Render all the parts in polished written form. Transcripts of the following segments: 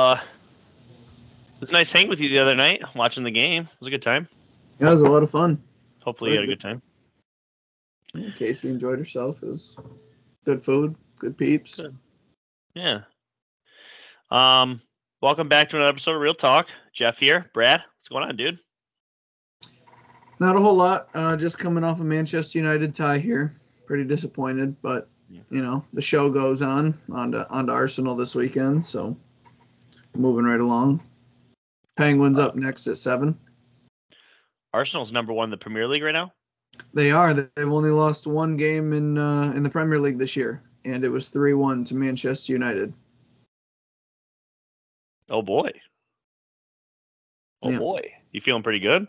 It was nice hanging with you the other night, watching the game. It was a good time. Yeah, it was a lot of fun. Hopefully you had a good time. Casey enjoyed herself. It was good food, good peeps. Good. Yeah. Welcome back to another episode of Real Talk. Jeff here. Brad, what's going on, dude? Not a whole lot. Just coming off a Manchester United tie here. Pretty disappointed, but, you know, the show goes on to Arsenal this weekend, so moving right along. Penguins up next at 7. Arsenal's number one in the Premier League right now? They are. They've only lost one game in the Premier League this year, and it was 3-1 to Manchester United. Oh, boy. Oh, yeah. Boy. You feeling pretty good?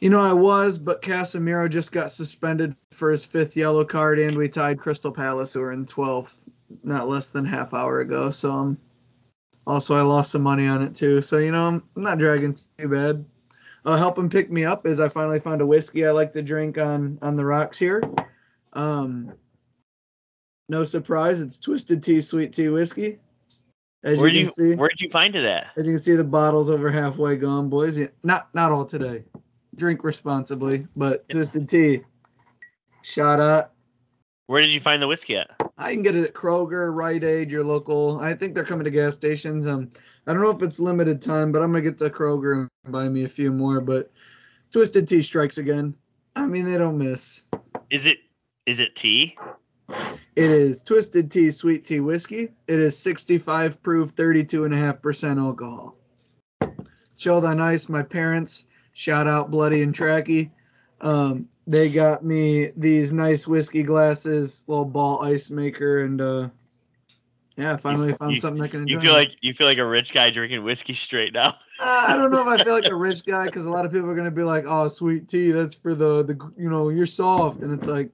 You know, I was, but Casemiro just got suspended for his 5th yellow card, and we tied Crystal Palace, who were in 12th, not less than half hour ago. So, also I lost some money on it, too. So, you know, I'm not dragging too bad. Helping pick me up is I finally found a whiskey I like to drink on the rocks here. No surprise, it's Twisted Tea Sweet Tea Whiskey. Where'd you find it at? As you can see, the bottle's over halfway gone, boys. Not all today. Drink responsibly, but Twisted Tea. Shout out. Where did you find the whiskey at? I can get it at Kroger, Rite Aid, your local. I think they're coming to gas stations. I don't know if it's limited time, but I'm going to get to Kroger and buy me a few more. But Twisted Tea strikes again. I mean, they don't miss. Is it tea? It is Twisted Tea Sweet Tea Whiskey. It is 65 proof, 32.5% alcohol. Chilled on ice. My parents, shout out Bloody and Tracky. They got me these nice whiskey glasses, little ball ice maker, and I finally found something I can enjoy. You feel like a rich guy drinking whiskey straight now. I don't know if I feel like a rich guy because a lot of people are gonna be like, "Oh, sweet tea, that's for the you know, you're soft," and it's like,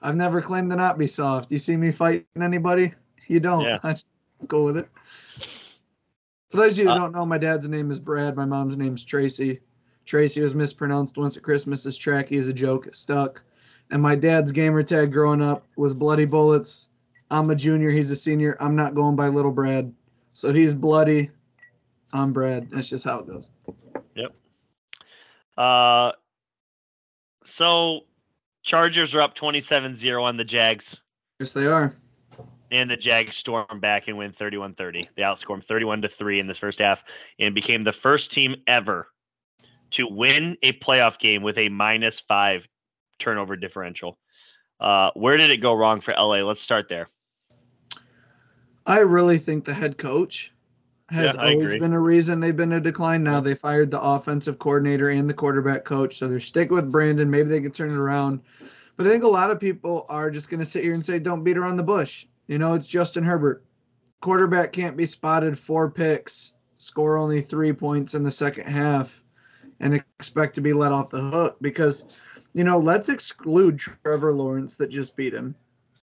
I've never claimed to not be soft. You see me fighting anybody? You don't. Yeah. I go with it. For those of you who don't know, my dad's name is Brad. My mom's name's Tracy. Tracy was mispronounced once at Christmas as Tracky as a joke. It stuck. And my dad's gamer tag growing up was Bloody Bullets. I'm a junior. He's a senior. I'm not going by Little Brad. So he's Bloody. I'm Brad. That's just how it goes. Yep. So Chargers are up 27-0 on the Jags. Yes, they are. And the Jags storm back and win 31-30. They outscored 31-3 in this first half and became the first team ever to win a playoff game with a -5 turnover differential. Where did it go wrong for LA? Let's start there. I really think the head coach has always been a reason they've been in decline. Now they fired the offensive coordinator and the quarterback coach, so they're sticking with Brandon. Maybe they can turn it around. But I think a lot of people are just going to sit here and say, don't beat around the bush. You know, it's Justin Herbert. Quarterback can't be spotted, 4 picks, score only 3 points in the second half, and expect to be let off the hook because, you know, let's exclude Trevor Lawrence that just beat him,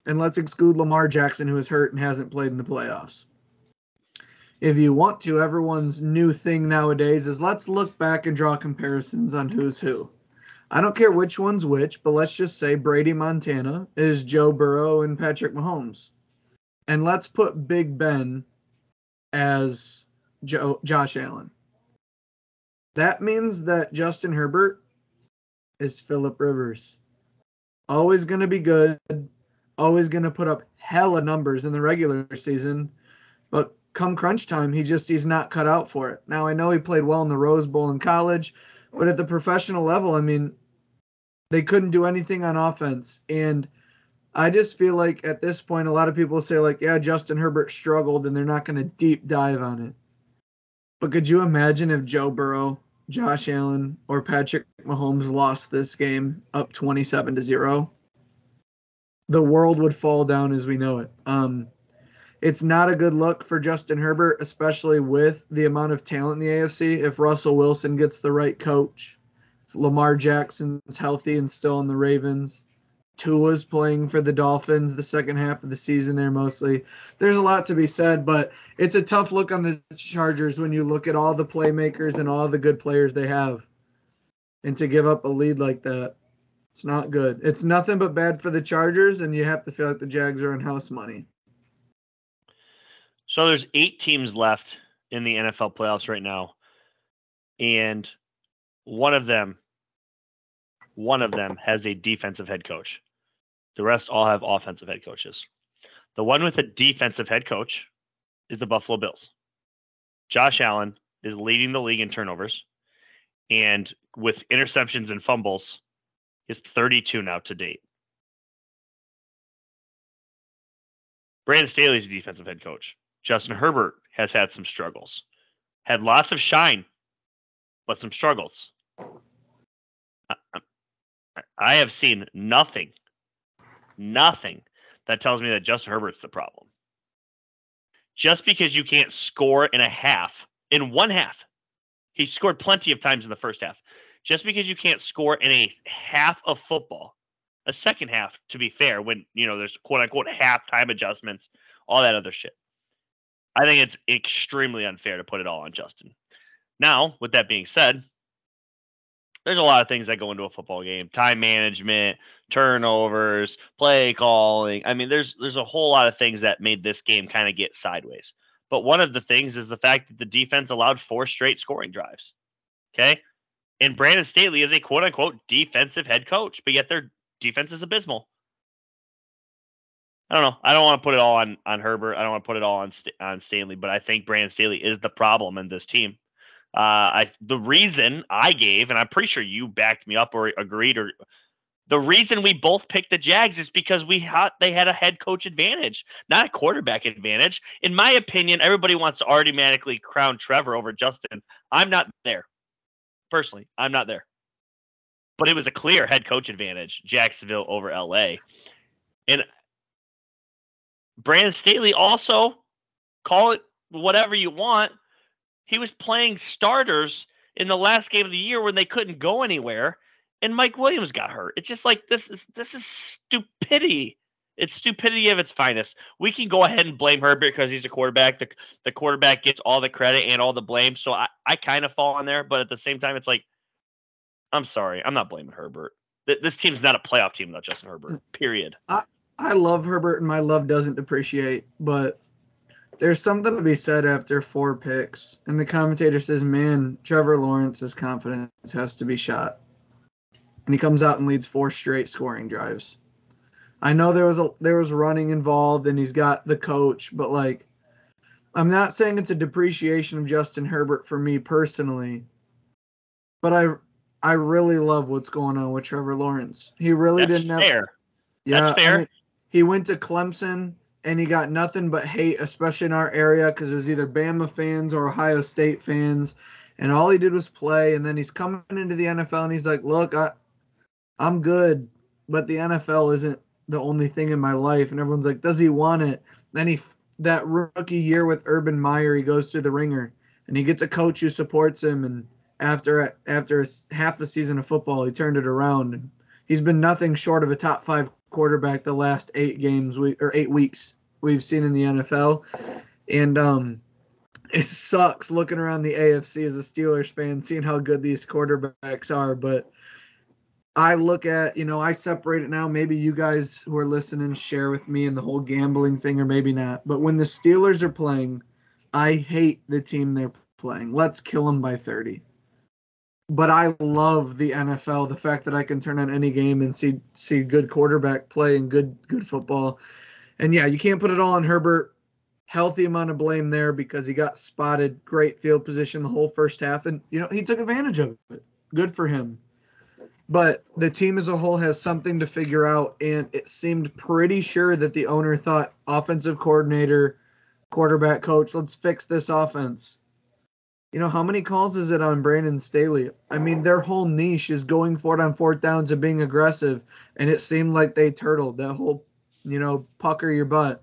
and let's exclude Lamar Jackson, who is hurt and hasn't played in the playoffs. If you want to, everyone's new thing nowadays is let's look back and draw comparisons on who's who. I don't care which one's which, but let's just say Brady Montana is Joe Burrow and Patrick Mahomes. And let's put Big Ben as Josh Allen. That means that Justin Herbert is Phillip Rivers. Always going to be good, always going to put up hella numbers in the regular season, but come crunch time, he's not cut out for it. Now, I know he played well in the Rose Bowl in college, but at the professional level, I mean, they couldn't do anything on offense. And I just feel like at this point, a lot of people say, like, yeah, Justin Herbert struggled, and they're not going to deep dive on it. But could you imagine if Joe Burrow, Josh Allen, or Patrick Mahomes lost this game up 27-0? The world would fall down as we know it. It's not a good look for Justin Herbert, especially with the amount of talent in the AFC. If Russell Wilson gets the right coach, if Lamar Jackson's healthy and still on the Ravens, Tua's playing for the Dolphins the second half of the season there mostly. There's a lot to be said, but it's a tough look on the Chargers when you look at all the playmakers and all the good players they have. And to give up a lead like that, it's not good. It's nothing but bad for the Chargers, and you have to feel like the Jags are in house money. So there's 8 teams left in the NFL playoffs right now. And one of them has a defensive head coach. The rest all have offensive head coaches. The one with a defensive head coach is the Buffalo Bills. Josh Allen is leading the league in turnovers, and with interceptions and fumbles, is 32 now to date. Brandon Staley is a defensive head coach. Justin Herbert has had some struggles. Had lots of shine, but some struggles. I have seen nothing that tells me that Justin Herbert's the problem. Just because you can't score in one half, he scored plenty of times in the first half. Just because you can't score in a half of football, a second half, to be fair, when, there's quote unquote halftime adjustments, all that other shit. I think it's extremely unfair to put it all on Justin. Now, with that being said, there's a lot of things that go into a football game. Time management, turnovers, play calling. I mean, there's a whole lot of things that made this game kind of get sideways. But one of the things is the fact that the defense allowed 4 straight scoring drives. Okay? And Brandon Staley is a quote-unquote defensive head coach, but yet their defense is abysmal. I don't know. I don't want to put it all on Herbert. I don't want to put it all on Staley, but I think Brandon Staley is the problem in this team. The reason I gave, and I'm pretty sure you backed me up or agreed, or the reason we both picked the Jags is because they had a head coach advantage, not a quarterback advantage. In my opinion, everybody wants to automatically crown Trevor over Justin. I'm not there. Personally, I'm not there. But it was a clear head coach advantage, Jacksonville over LA. And Brandon Staley also, call it whatever you want, he was playing starters in the last game of the year when they couldn't go anywhere, and Mike Williams got hurt. It's just like this is stupidity. It's stupidity of its finest. We can go ahead and blame Herbert because he's a quarterback. The quarterback gets all the credit and all the blame, so I kind of fall on there. But at the same time, it's like, I'm sorry, I'm not blaming Herbert. This team's not a playoff team without Justin Herbert, period. I love Herbert, and my love doesn't depreciate, but there's something to be said after 4 picks, and the commentator says, man, Trevor Lawrence's confidence has to be shot. And he comes out and leads 4 straight scoring drives. I know there was running involved, and he's got the coach, but, I'm not saying it's a depreciation of Justin Herbert for me personally, but I really love what's going on with Trevor Lawrence. He really That's fair. I mean, he went to Clemson, and he got nothing but hate, especially in our area, because it was either Bama fans or Ohio State fans. And all he did was play. And then he's coming into the NFL, and he's like, look, I'm good, but the NFL isn't the only thing in my life. And everyone's like, does he want it? Then that rookie year with Urban Meyer, he goes through the ringer. And he gets a coach who supports him. And after half the season of football, he turned it around. And he's been nothing short of a top 5 quarterback the last 8 weeks we've seen in the NFL. And it sucks looking around the AFC as a Steelers fan, seeing how good these quarterbacks are. But I look at, I separate it now. Maybe you guys who are listening share with me in the whole gambling thing, or maybe not. But when the Steelers are playing, I hate the team they're playing. Let's kill them by 30. But I love the NFL, the fact that I can turn on any game and see good quarterback play and good football. And, yeah, you can't put it all on Herbert. Healthy amount of blame there because he got spotted, great field position the whole first half. And, he took advantage of it. Good for him. But the team as a whole has something to figure out, and it seemed pretty sure that the owner thought offensive coordinator, quarterback coach, let's fix this offense. How many calls is it on Brandon Staley? I mean, their whole niche is going for it on 4th downs and being aggressive, and it seemed like they turtled that whole, pucker your butt,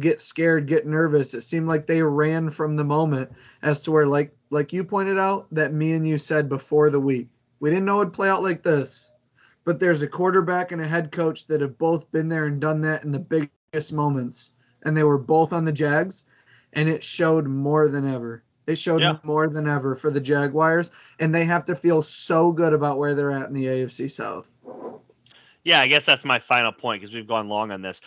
get scared, get nervous. It seemed like they ran from the moment as to where, like you pointed out, that me and you said before the week, we didn't know it would play out like this, but there's a quarterback and a head coach that have both been there and done that in the biggest moments, and they were both on the Jags, and it showed more than ever. It showed more than ever for the Jaguars, and they have to feel so good about where they're at in the AFC South. Yeah, I guess that's my final point because we've gone long on this.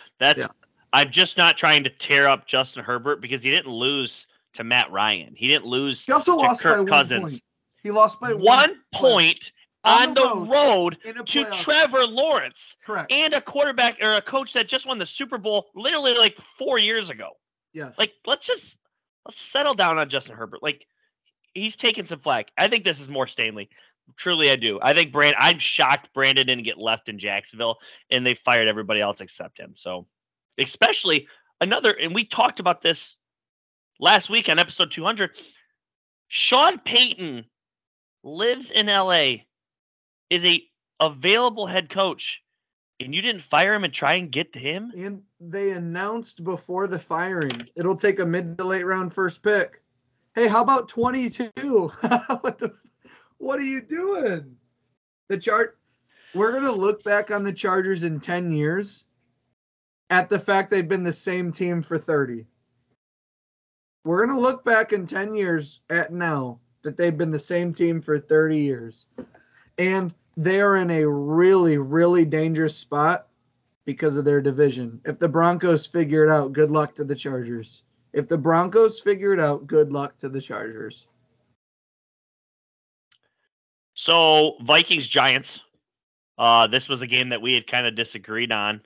I'm just not trying to tear up Justin Herbert because he didn't lose to Matt Ryan. He didn't lose he also to lost Kirk by Cousins. 1 point. He lost by 1 point on the road to Trevor Lawrence. Correct. And a quarterback or a coach that just won the Super Bowl literally like 4 years ago. Yes. Like, let's settle down on Justin Herbert. Like, he's taking some flack. I think this is more Stanley. Truly, I do. I think I'm shocked Brandon didn't get left in Jacksonville, and they fired everybody else except him. So, especially and we talked about this last week on episode 200. Sean Payton lives in L.A., is a available head coach, and you didn't fire him and try and get to him? And they announced before the firing, it'll take a mid to late round first pick. Hey, how about 22? What are you doing? We're going to look back on the Chargers in 10 years at the fact they've been the same team for 30. We're going to look back in 10 years at now that they've been the same team for 30 years. And they are in a really, really dangerous spot because of their division. If the Broncos figure it out, good luck to the Chargers. If the Broncos figure it out, good luck to the Chargers. So Vikings Giants, this was a game that we had kind of disagreed on.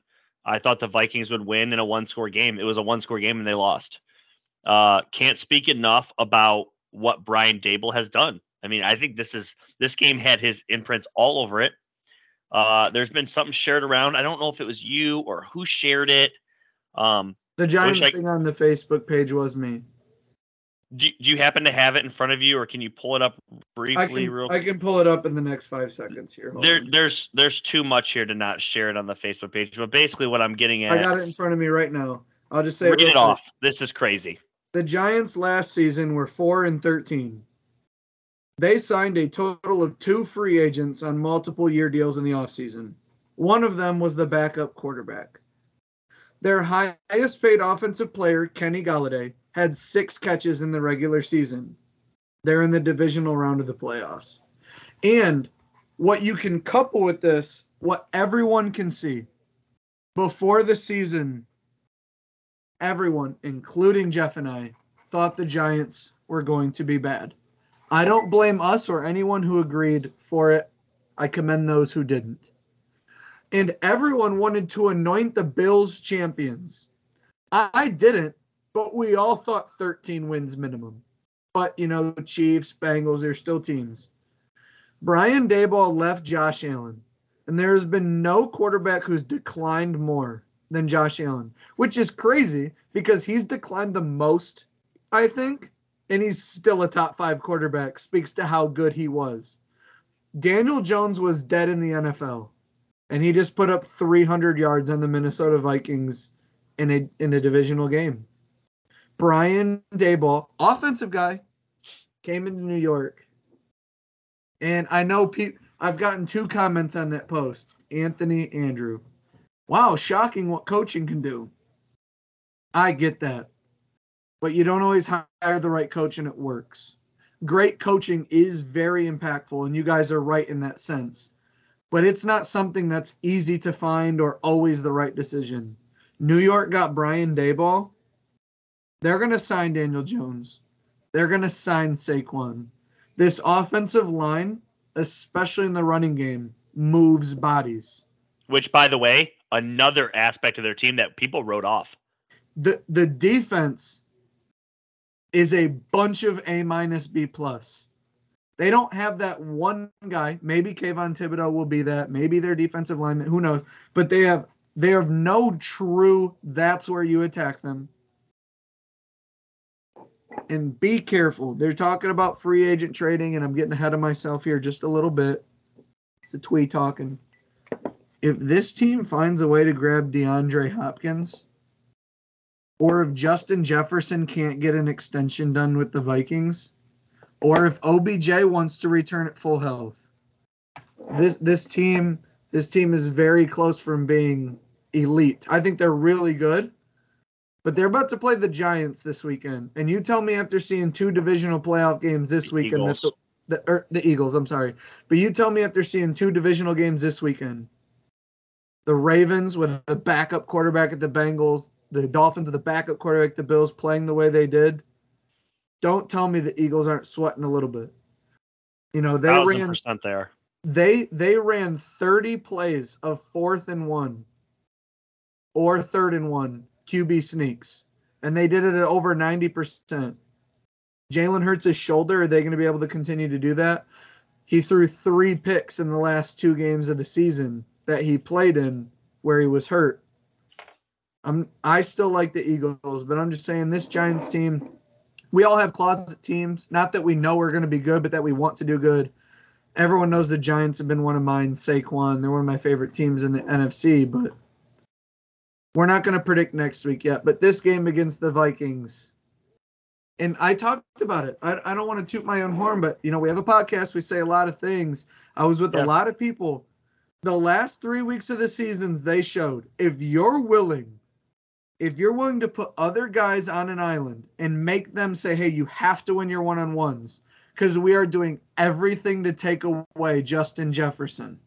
I thought the Vikings would win in a one-score game. It was a one-score game, and they lost. Can't speak enough about what Brian Daboll has done. I mean, I think this game had his imprints all over it. There's been something shared around. I don't know if it was you or who shared it. The Giants thing on the Facebook page was me. Do you happen to have it in front of you, or can you pull it up briefly? I can pull it up in the next 5 seconds here. There's too much here to not share it on the Facebook page, but basically what I'm getting at. I got it in front of me right now. I'll just say. Read it off. This is crazy. The Giants last season were 4-13. They signed a total of 2 free agents on multiple-year deals in the offseason. One of them was the backup quarterback. Their highest-paid offensive player, Kenny Golladay, had 6 catches in the regular season. They're in the divisional round of the playoffs. And what you can couple with this, what everyone can see, before the season, everyone, including Jeff and I, thought the Giants were going to be bad. I don't blame us or anyone who agreed for it. I commend those who didn't. And everyone wanted to anoint the Bills champions. I didn't, but we all thought 13 wins minimum. But, you know, Chiefs, Bengals, they're still teams. Brian Daboll left Josh Allen, and there has been no quarterback who's declined more than Josh Allen, which is crazy because he's declined the most, I think, and he's still a top 5 quarterback. Speaks to how good he was. Daniel Jones was dead in the NFL. And he just put up 300 yards on the Minnesota Vikings in a divisional game. Brian Daboll, offensive guy, came into New York. And I know I've gotten 2 comments on that post. Anthony, Andrew. Wow, shocking what coaching can do. I get that. But you don't always hire the right coach and it works. Great coaching is very impactful, and you guys are right in that sense. But it's not something that's easy to find or always the right decision. New York got Brian Daboll. They're going to sign Daniel Jones. They're going to sign Saquon. This offensive line, especially in the running game, moves bodies. Which, by the way, another aspect of their team that people wrote off. The defense is a bunch of A-, B+. They don't have that one guy. Maybe Kayvon Thibodeau will be that. Maybe their defensive lineman. Who knows? But they have no true that's where you attack them. And be careful. They're talking about free agent trading, and I'm getting ahead of myself here just a little bit. It's a tweet talking. If this team finds a way to grab DeAndre Hopkins, or if Justin Jefferson can't get an extension done with the Vikings, or if OBJ wants to return at full health, this team is very close from being elite. I think they're really good, but they're about to play the Giants this weekend. And you tell me after seeing 2 divisional playoff games this weekend, the Eagles, I'm sorry, but you tell me after seeing 2 divisional games this weekend, the Ravens with the backup quarterback at the Bengals, the Dolphins with the backup quarterback at the Bills playing the way they did. Don't tell me the Eagles aren't sweating a little bit. You know, they 1,000% they are. They ran 30 plays of 4th and 1 or 3rd and 1 QB sneaks, and they did it at over 90%. Jalen Hurts' shoulder, are they going to be able to continue to do that? He threw 3 picks in the last 2 games of the season that he played in where he was hurt. I still like the Eagles, but I'm just saying this Giants team, we all have closet teams. Not that we know we're going to be good, but that we want to do good. Everyone knows the Giants have been one of mine, Saquon. They're one of my favorite teams in the NFC, but we're not going to predict next week yet. But this game against the Vikings, and I talked about it. I don't want to toot my own horn, but, you know, we have a podcast. We say a lot of things. I was with a lot of people. The last 3 weeks of the seasons, they showed, if you're willing to put other guys on an island and make them say, hey, you have to win your one-on-ones, because we are doing everything to take away Justin Jefferson.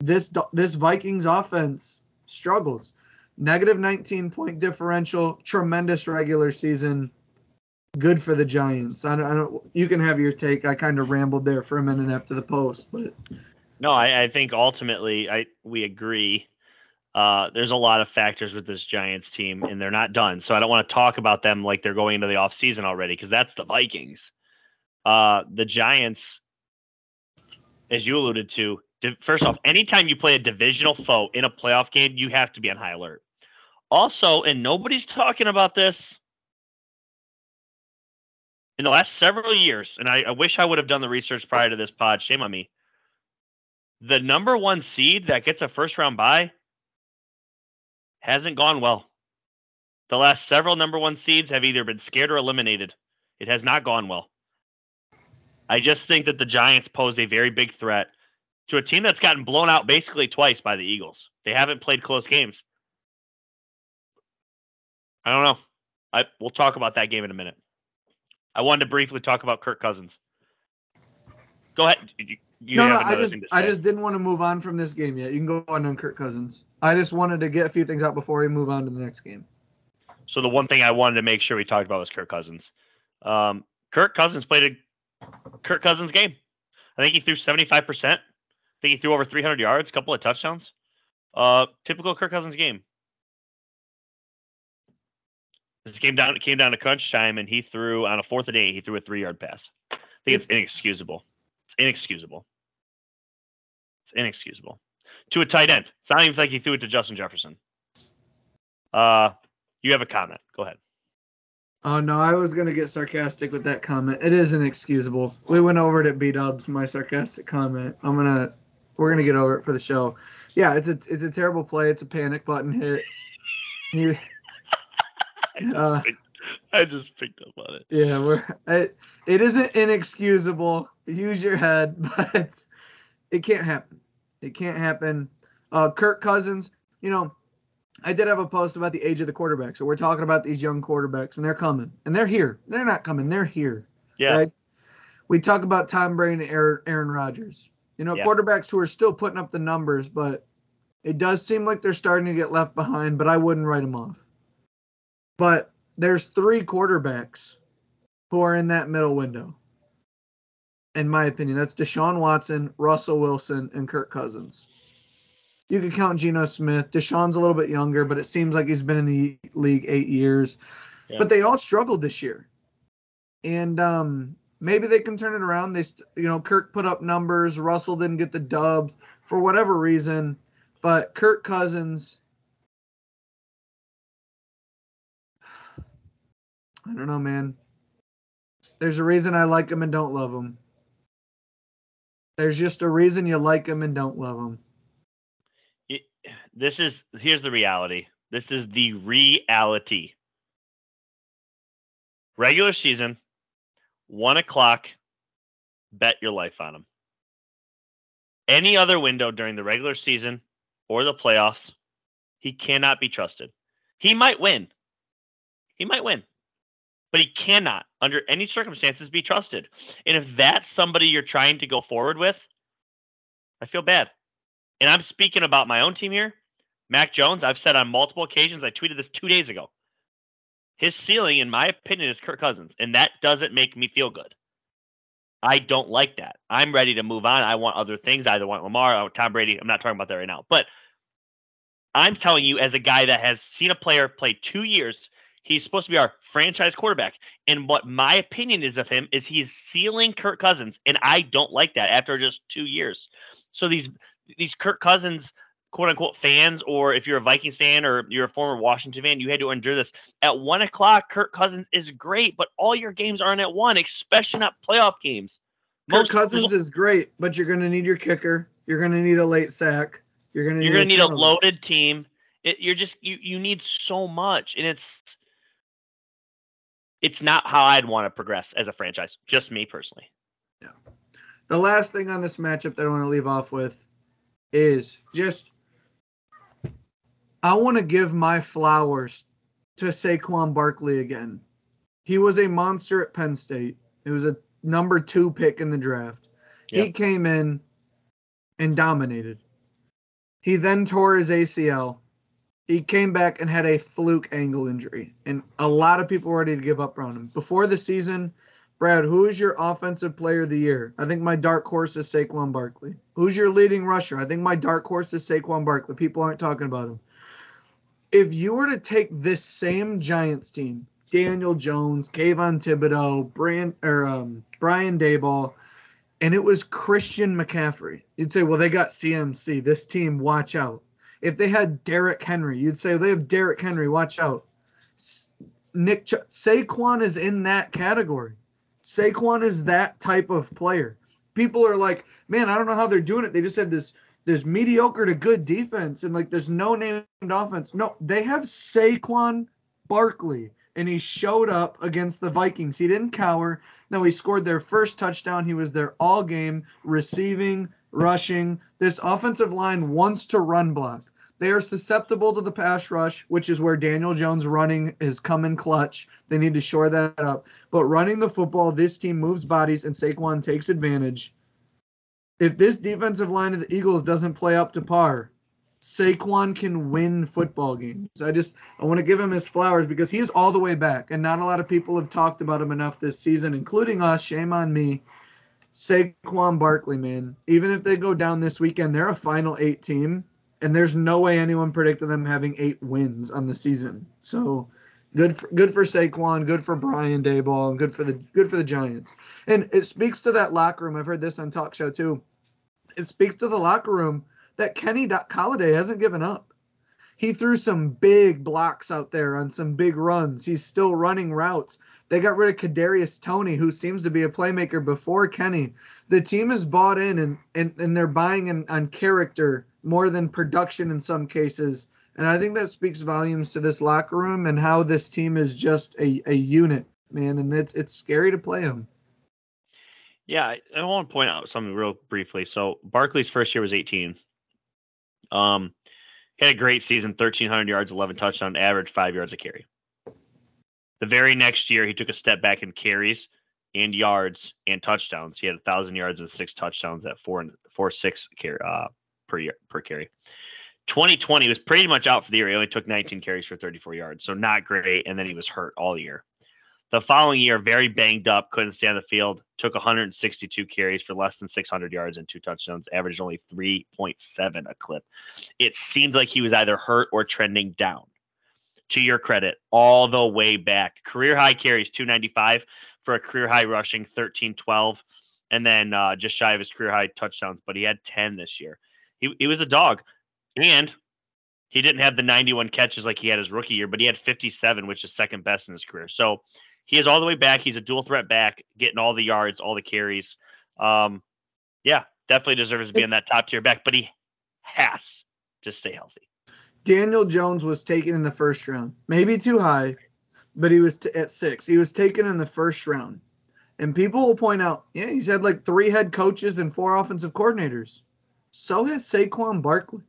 This Vikings offense struggles. Negative 19-point differential, tremendous regular season. Good for the Giants. I don't. You can have your take. I kind of rambled there for a minute after the post, but no, I think ultimately we agree. There's a lot of factors with this Giants team, and they're not done. So I don't want to talk about them like they're going into the offseason already, because that's the Vikings. The Giants, as you alluded to, first off, anytime you play a divisional foe in a playoff game, you have to be on high alert. Also, and nobody's talking about this, in the last several years, and I wish I would have done the research prior to this pod, shame on me, the number 1 seed that gets a first-round bye hasn't gone well. The last several number 1 seeds have either been scared or eliminated. It has not gone well. I just think that the Giants pose a very big threat to a team that's gotten blown out basically twice by the Eagles. They haven't played close games. I don't know. We'll talk about that game in a minute. I wanted to briefly talk about Kirk Cousins. Go ahead. I just didn't want to move on from this game yet. You can go on Kirk Cousins. I just wanted to get a few things out before we move on to the next game. So the one thing I wanted to make sure we talked about was Kirk Cousins. Kirk Cousins played a Kirk Cousins game. I think he threw 75%. I think he threw over 300 yards, a couple of touchdowns. Typical Kirk Cousins game. This game came down to crunch time, and he threw on a 4th and 8. He threw a 3-yard pass. I think it's inexcusable. It's inexcusable. To a tight end. It's not even like he threw it to Justin Jefferson. You have a comment. Go ahead. Oh, no, I was going to get sarcastic with that comment. It is inexcusable. We went over it at B-Dubs, my sarcastic comment. We're going to get over it for the show. Yeah, it's a terrible play. It's a panic button hit. I just picked up on it. Yeah, it isn't inexcusable. Use your head, but it can't happen. It can't happen. Kirk Cousins, you know, I did have a post about the age of the quarterback. So we're talking about these young quarterbacks, and they're coming. And they're here. They're not coming. They're here. Yeah. Right? We talk about Tom Brady and Aaron Rodgers. You know, quarterbacks who are still putting up the numbers, but it does seem like they're starting to get left behind, but I wouldn't write them off. But there's 3 quarterbacks who are in that middle window. In my opinion, that's Deshaun Watson, Russell Wilson, and Kirk Cousins. You could count Geno Smith. Deshaun's a little bit younger, but it seems like he's been in the league 8 years. Yeah. But they all struggled this year. And maybe they can turn it around. Kirk put up numbers. Russell didn't get the dubs for whatever reason. But Kirk Cousins, I don't know, man. There's a reason I like him and don't love him. There's just a reason you like him and don't love him. Here's the reality. This is the reality. Regular season, 1:00, bet your life on him. Any other window during the regular season or the playoffs, he cannot be trusted. He might win. But he cannot, under any circumstances, be trusted. And if that's somebody you're trying to go forward with, I feel bad. And I'm speaking about my own team here. Mac Jones, I've said on multiple occasions, I tweeted this 2 days ago. His ceiling, in my opinion, is Kirk Cousins, and that doesn't make me feel good. I don't like that. I'm ready to move on. I want other things. I either want Lamar or Tom Brady. I'm not talking about that right now. But I'm telling you, as a guy that has seen a player play 2 years, he's supposed to be our franchise quarterback. And what my opinion is of him is he's sealing Kirk Cousins, and I don't like that after just 2 years. So these Kirk Cousins quote-unquote fans, or if you're a Vikings fan or you're a former Washington fan, you had to endure this. At 1 o'clock, Kirk Cousins is great, but all your games aren't at 1, especially not playoff games. Kirk Cousins is great, but you're going to need your kicker. You're going to need a late sack. You're going to need a loaded team. You need so much, and it's not how I'd want to progress as a franchise, just me personally. Yeah. The last thing on this matchup that I want to leave off with is just I want to give my flowers to Saquon Barkley again. He was a monster at Penn State. It was a number 2 pick in the draft. Yep. He came in and dominated. He then tore his ACL. He came back and had a fluke ankle injury, and a lot of people were ready to give up on him. Before the season, Brad, who is your offensive player of the year? I think my dark horse is Saquon Barkley. Who's your leading rusher? I think my dark horse is Saquon Barkley. People aren't talking about him. If you were to take this same Giants team, Daniel Jones, Kayvon Thibodeau, Brian Daboll, and it was Christian McCaffrey, you'd say, well, they got CMC. This team, watch out. If they had Derrick Henry, you'd say, well, they have Derrick Henry, watch out. Saquon is in that category. Saquon is that type of player. People are like, man, I don't know how they're doing it. They just have this mediocre to good defense and like there's no named offense. No, they have Saquon Barkley, and he showed up against the Vikings. He didn't cower. No, he scored their first touchdown. He was there all game, receiving, rushing. This offensive line wants to run block. They are susceptible to the pass rush, which is where Daniel Jones running is coming clutch. They need to shore that up. But running the football, this team moves bodies, and Saquon takes advantage. If this defensive line of the Eagles doesn't play up to par, Saquon can win football games. I want to give him his flowers because he's all the way back, and not a lot of people have talked about him enough this season, including us. Shame on me. Saquon Barkley, man. Even if they go down this weekend, they're a Final 8 team. And there's no way anyone predicted them having 8 wins on the season. So good for Saquon, good for Brian Daboll, and good for the Giants. And it speaks to that locker room. I've heard this on talk show too. It speaks to the locker room that Kenny Golladay hasn't given up. He threw some big blocks out there on some big runs. He's still running routes. They got rid of Kadarius Toney, who seems to be a playmaker before Kenny. The team is bought in, and they're buying in on character more than production in some cases. And I think that speaks volumes to this locker room and how this team is just a unit, man. And it's scary to play them. Yeah, I want to point out something real briefly. So Barkley's first year was 18. He had a great season, 1,300 yards, 11 touchdowns, average 5 yards a carry. The very next year, he took a step back in carries and yards and touchdowns. He had 1,000 yards and 6 touchdowns at 4.6 carry. Per carry. 2020 was pretty much out for the year. He only took 19 carries for 34 yards, so not great, and then he was hurt all year. The following year, very banged up, couldn't stay on the field, took 162 carries for less than 600 yards and 2 touchdowns, averaged only 3.7 a clip. It seemed like he was either hurt or trending down. To your credit, all the way back. Career-high carries, 295 for a career-high rushing, 13-12, and then just shy of his career-high touchdowns, but he had 10 this year. He was a dog, and he didn't have the 91 catches like he had his rookie year, but he had 57, which is second best in his career. So he is all the way back. He's a dual threat back, getting all the yards, all the carries. Yeah, definitely deserves to be in that top tier back, but he has to stay healthy. Daniel Jones was taken in the first round, maybe too high, but he was at 6. He was taken in the first round, and people will point out, yeah, he's had like 3 head coaches and 4 offensive coordinators. So has Saquon Barkley.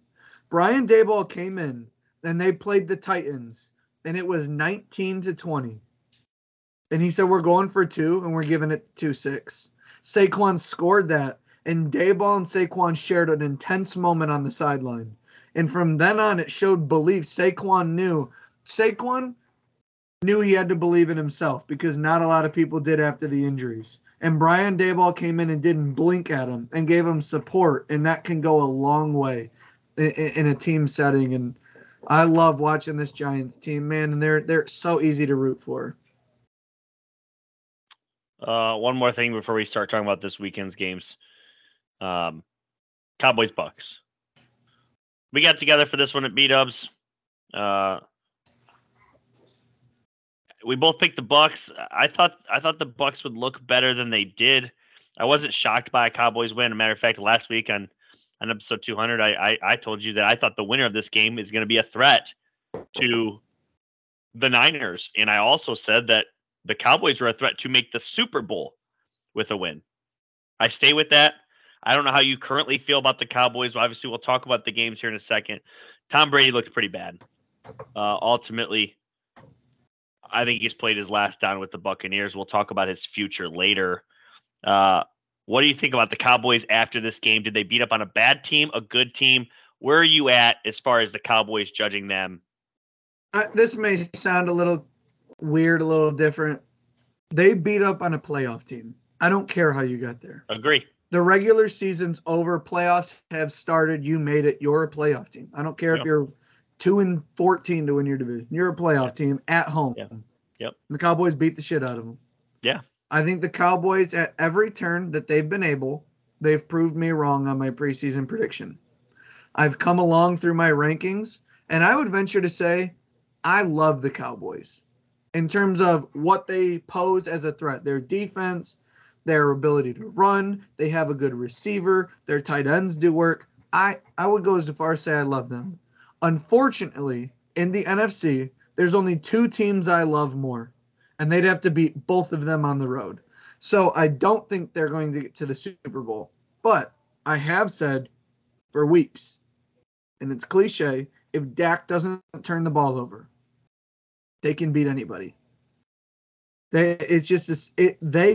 Brian Daboll came in, and they played the Titans, and it was 19-20. And he said, we're going for 2, and we're giving it 2-6. Saquon scored that, and Daboll and Saquon shared an intense moment on the sideline. And from then on, it showed belief. Saquon knew. Saquon knew he had to believe in himself because not a lot of people did after the injuries. And Brian Daboll came in and didn't blink at him and gave him support, and that can go a long way in a team setting. And I love watching this Giants team, man, and they're so easy to root for. One more thing before we start talking about this weekend's games. Cowboys Bucks. We got together for this one at B-Dubs. We both picked the Bucks. I thought the Bucks would look better than they did. I wasn't shocked by a Cowboys win. As a matter of fact, last week on episode 200, I told you that I thought the winner of this game is going to be a threat to the Niners. And I also said that the Cowboys were a threat to make the Super Bowl with a win. I stay with that. I don't know how you currently feel about the Cowboys. Obviously, we'll talk about the games here in a second. Tom Brady looked pretty bad. Ultimately, I think he's played his last down with the Buccaneers. We'll talk about his future later. What do you think about the Cowboys after this game? Did they beat up on a bad team, a good team? Where are you at as far as the Cowboys judging them? This may sound a little weird, a little different. They beat up on a playoff team. I don't care how you got there. Agree. The regular season's over. Playoffs have started. You made it. You're a playoff team. I don't care if you're 2-14 to win your division. You're a playoff team at home. Yeah. Yep. The Cowboys beat the shit out of them. Yeah. I think the Cowboys, at every turn that they've been able, they've proved me wrong on my preseason prediction. I've come along through my rankings, and I would venture to say I love the Cowboys in terms of what they pose as a threat. Their defense, their ability to run, they have a good receiver, their tight ends do work. I would go as far as say I love them. Unfortunately, in the NFC, there's only two teams I love more, and they'd have to beat both of them on the road. So I don't think they're going to get to the Super Bowl. But I have said for weeks, and it's cliche, if Dak doesn't turn the ball over, they can beat anybody. They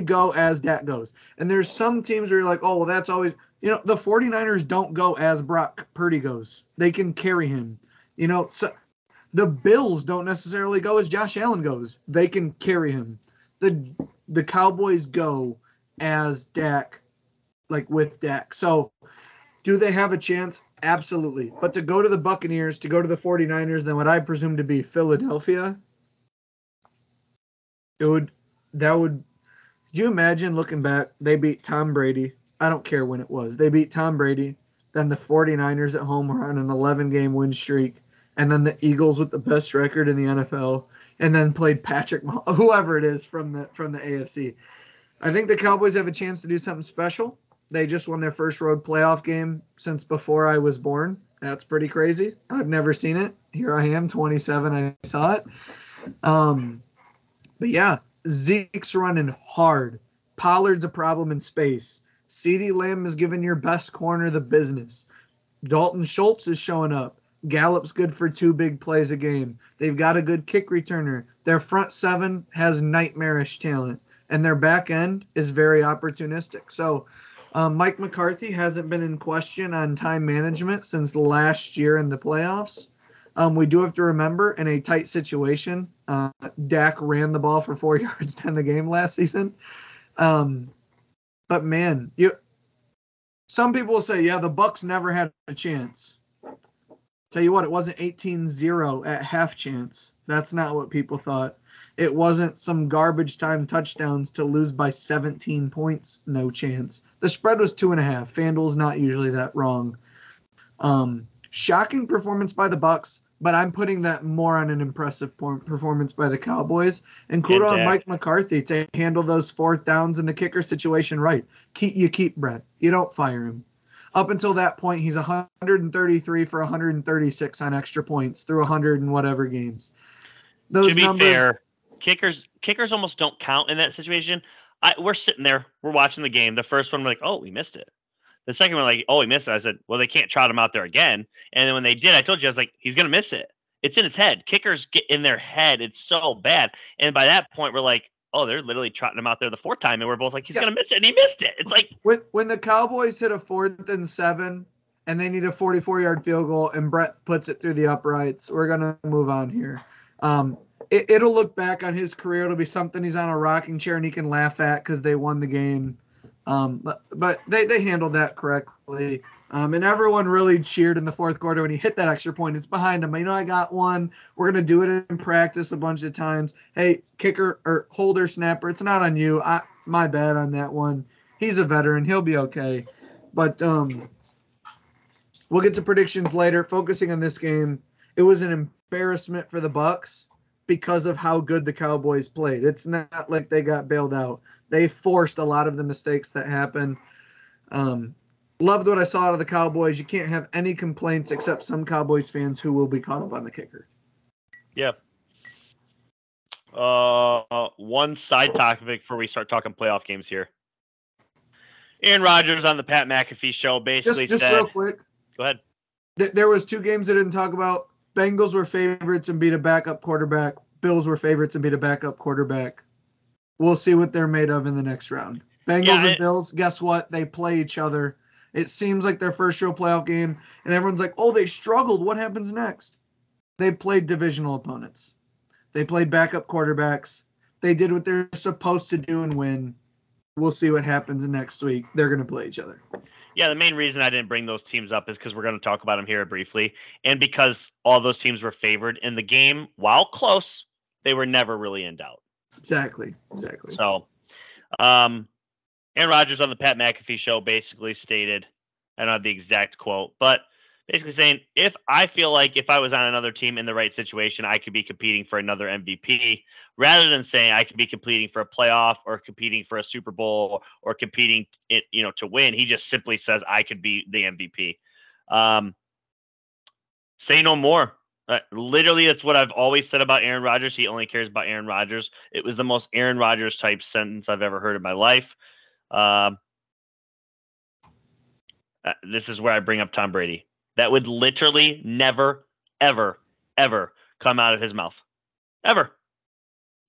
go as Dak goes. And there's some teams where you're like, oh, well, that's always – you know, the 49ers don't go as Brock Purdy goes. They can carry him. You know, so the Bills don't necessarily go as Josh Allen goes. They can carry him. The Cowboys go as Dak, like with Dak. So do they have a chance? Absolutely. But to go to the Buccaneers, to go to the 49ers, then what I presume to be Philadelphia – could you imagine looking back, they beat Tom Brady. I don't care when it was. They beat Tom Brady. Then the 49ers at home were on an 11-game win streak. And then the Eagles with the best record in the NFL. And then played Patrick Mahomes, whoever it is from the AFC. I think the Cowboys have a chance to do something special. They just won their first road playoff game since before I was born. That's pretty crazy. I've never seen it. Here I am, 27. I saw it. But yeah, Zeke's running hard. Pollard's a problem in space. CeeDee Lamb is giving your best corner the business. Dalton Schultz is showing up. Gallup's good for 2 big plays a game. They've got a good kick returner. Their front 7 has nightmarish talent, and their back end is very opportunistic. So Mike McCarthy hasn't been in question on time management since last year in the playoffs. We do have to remember, in a tight situation, Dak ran the ball for 4 yards in the game last season. But, man, some people will say, yeah, the Bucks never had a chance. Tell you what, it wasn't 18-0 at half chance. That's not what people thought. It wasn't some garbage time touchdowns to lose by 17 points, no chance. The spread was 2.5. FanDuel's not usually that wrong. Shocking performance by the Bucks. But I'm putting that more on an impressive performance by the Cowboys. And kudos on Mike McCarthy to handle those 4th downs and the kicker situation right. You keep Brett. You don't fire him. Up until that point, he's 133 for 136 on extra points through 100 and whatever games. Those to be numbers, fair, kickers almost don't count in that situation. We're sitting there. We're watching the game. The first one, we're like, oh, we missed it. The second one, like, oh, he missed it. I said, well, they can't trot him out there again. And then when they did, I told you, I was like, he's going to miss it. It's in his head. Kickers get in their head. It's so bad. And by that point, we're like, oh, they're literally trotting him out there the 4th time. And we're both like, he's going to miss it. And he missed it. It's like when the Cowboys hit a 4th and 7 and they need a 44-yard field goal and Brett puts it through the uprights, we're going to move on here. it'll look back on his career. It'll be something he's on a rocking chair and he can laugh at because they won the game. But they handled that correctly. And everyone really cheered in the fourth quarter when he hit that extra point. It's behind him. You know, I got one. We're going to do it in practice a bunch of times. Hey, kicker or holder, snapper, it's not on you. My bad on that one. He's a veteran. He'll be okay. But we'll get to predictions later. Focusing on this game, it was an embarrassment for the Bucs because of how good the Cowboys played. It's not like they got bailed out. They forced a lot of the mistakes that happened. Loved what I saw out of the Cowboys. You can't have any complaints except some Cowboys fans who will be caught up on the kicker. Yeah. One side topic before we start talking playoff games here. Aaron Rodgers on the Pat McAfee show basically just said. Just real quick. Go ahead. There was two games I didn't talk about. Bengals were favorites and beat a backup quarterback. Bills were favorites and beat a backup quarterback. We'll see what they're made of in the next round. Bengals and Bills, guess what? They play each other. It seems like their first real playoff game, and everyone's like, oh, they struggled. What happens next? They played divisional opponents. They played backup quarterbacks. They did what they're supposed to do and win. We'll see what happens next week. They're going to play each other. Yeah, the main reason I didn't bring those teams up is because we're going to talk about them here briefly, and because all those teams were favored in the game. While close, they were never really in doubt. Exactly. So, Aaron Rodgers on the Pat McAfee show basically stated, I don't have the exact quote, but basically saying, if I feel like if I was on another team in the right situation, I could be competing for another MVP, rather than saying I could be competing for a playoff or competing for a Super Bowl or competing to win. He just simply says I could be the MVP. Say no more. Literally, that's what I've always said about Aaron Rodgers. He only cares about Aaron Rodgers. It was the most Aaron Rodgers type sentence I've ever heard in my life. This is where I bring up Tom Brady. That would literally never, ever, ever come out of his mouth. Ever.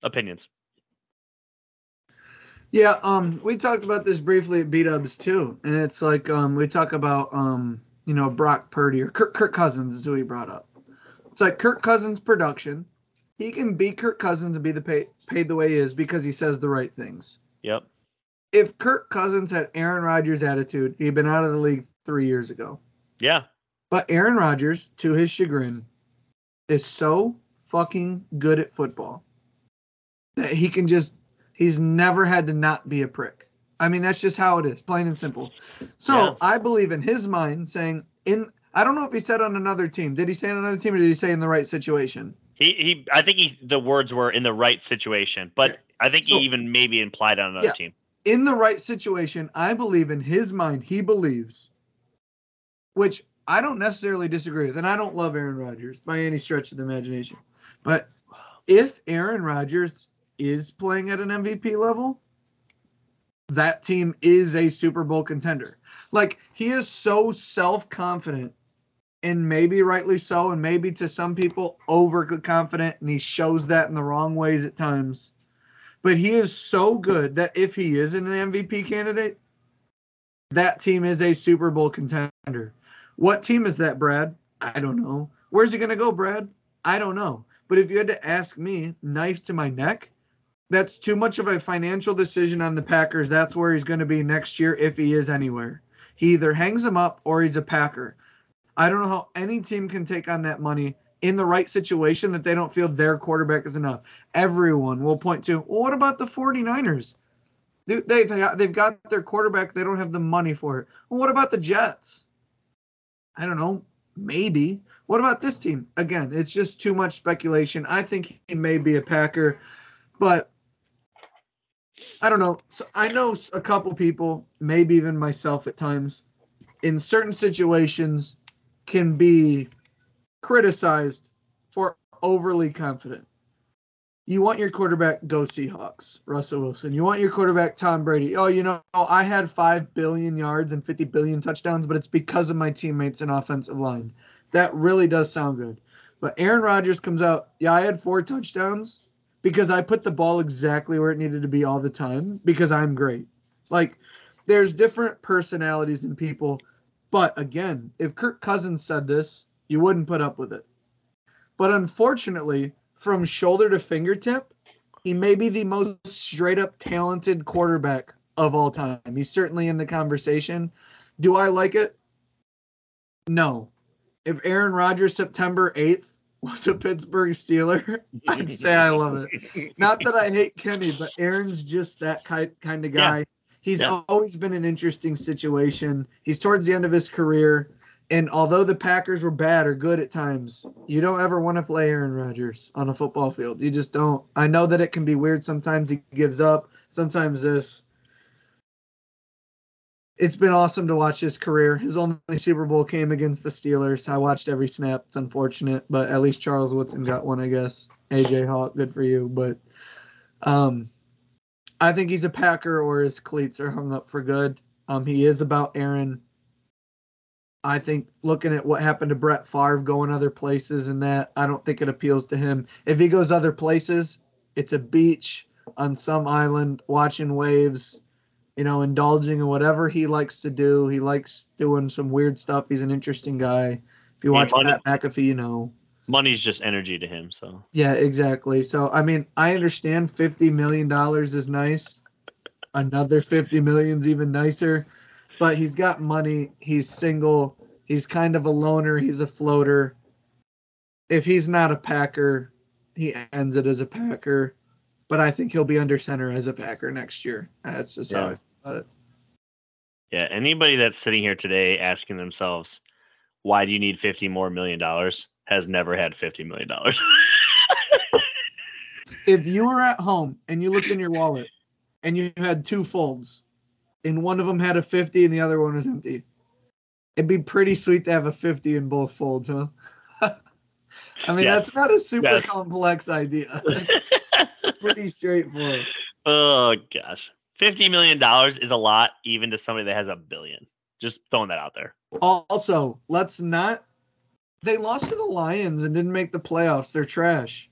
Opinions. Yeah, we talked about this briefly at B-Dubs too. And it's like we talk about, Brock Purdy or Kirk Cousins is who he brought up. It's like Kirk Cousins' production. He can be Kirk Cousins and be paid the way he is because he says the right things. Yep. If Kirk Cousins had Aaron Rodgers' attitude, he'd been out of the league 3 years ago. Yeah. But Aaron Rodgers, to his chagrin, is so fucking good at football that he can just – he's never had to not be a prick. I mean, that's just how it is, plain and simple. So yeah. I believe in his mind saying – I don't know if he said on another team. Did he say on another team or did he say in the right situation? I think the words were in the right situation, but yeah. I think he even maybe implied on another team. In the right situation, I believe in his mind, he believes, which I don't necessarily disagree with, and I don't love Aaron Rodgers by any stretch of the imagination. But if Aaron Rodgers is playing at an MVP level, that team is a Super Bowl contender. Like, he is so self-confident, and maybe rightly so, and maybe to some people overconfident, and he shows that in the wrong ways at times. But he is so good that if he is an MVP candidate, that team is a Super Bowl contender. What team is that, Brad? I don't know. Where's he going to go, Brad? I don't know. But if you had to ask me, knife to my neck, that's too much of a financial decision on the Packers. That's where he's going to be next year if he is anywhere. He either hangs him up or he's a Packer. I don't know how any team can take on that money in the right situation that they don't feel their quarterback is enough. Everyone will point to, well, what about the 49ers? Dude, they've got their quarterback. They don't have the money for it. Well, what about the Jets? I don't know. Maybe. What about this team? Again, it's just too much speculation. I think he may be a Packer, but I don't know. So I know a couple people, maybe even myself at times, in certain situations can be criticized for overly confident. You want your quarterback, go Seahawks, Russell Wilson. You want your quarterback, Tom Brady. Oh, I had 5 billion yards and 50 billion touchdowns, but it's because of my teammates and offensive line. That really does sound good. But Aaron Rodgers comes out, yeah, I had 4 touchdowns because I put the ball exactly where it needed to be all the time because I'm great. Like, there's different personalities in people. But, again, if Kirk Cousins said this, you wouldn't put up with it. But unfortunately, from shoulder to fingertip, he may be the most straight-up talented quarterback of all time. He's certainly in the conversation. Do I like it? No. If Aaron Rodgers September 8th was a Pittsburgh Steeler, I'd say I love it. Not that I hate Kenny, but Aaron's just that kind of guy. Yeah. He's always been an interesting situation. He's towards the end of his career. And although the Packers were bad or good at times, you don't ever want to play Aaron Rodgers on a football field. You just don't. I know that it can be weird. Sometimes he gives up. Sometimes this. It's been awesome to watch his career. His only Super Bowl came against the Steelers. I watched every snap. It's unfortunate, but at least Charles Woodson got one, I guess. AJ Hawk, good for you. But I think he's a Packer or his cleats are hung up for good. He is about Aaron. I think looking at what happened to Brett Favre going other places and that, I don't think it appeals to him. If he goes other places, it's a beach on some island watching waves, you know, indulging in whatever he likes to do. He likes doing some weird stuff. He's an interesting guy. If you watch Pat McAfee, you know. Money's just energy to him, so. Yeah, exactly. So, I mean, I understand $50 million is nice. Another $50 million is even nicer. But he's got money. He's single. He's kind of a loner. He's a floater. If he's not a Packer, he ends it as a Packer. But I think he'll be under center as a Packer next year. That's just how I feel about it. Yeah, anybody that's sitting here today asking themselves, why do you need $50 more million, has never had $50 million. If you were at home and you looked in your wallet and you had two folds, and one of them had a 50 and the other one was empty, it'd be pretty sweet to have a 50 in both folds, huh? I mean, that's not a super complex idea. Pretty straightforward. Oh, gosh. $50 million is a lot, even to somebody that has $1 billion. Just throwing that out there. Also, let's not – they lost to the Lions and didn't make the playoffs. They're trash.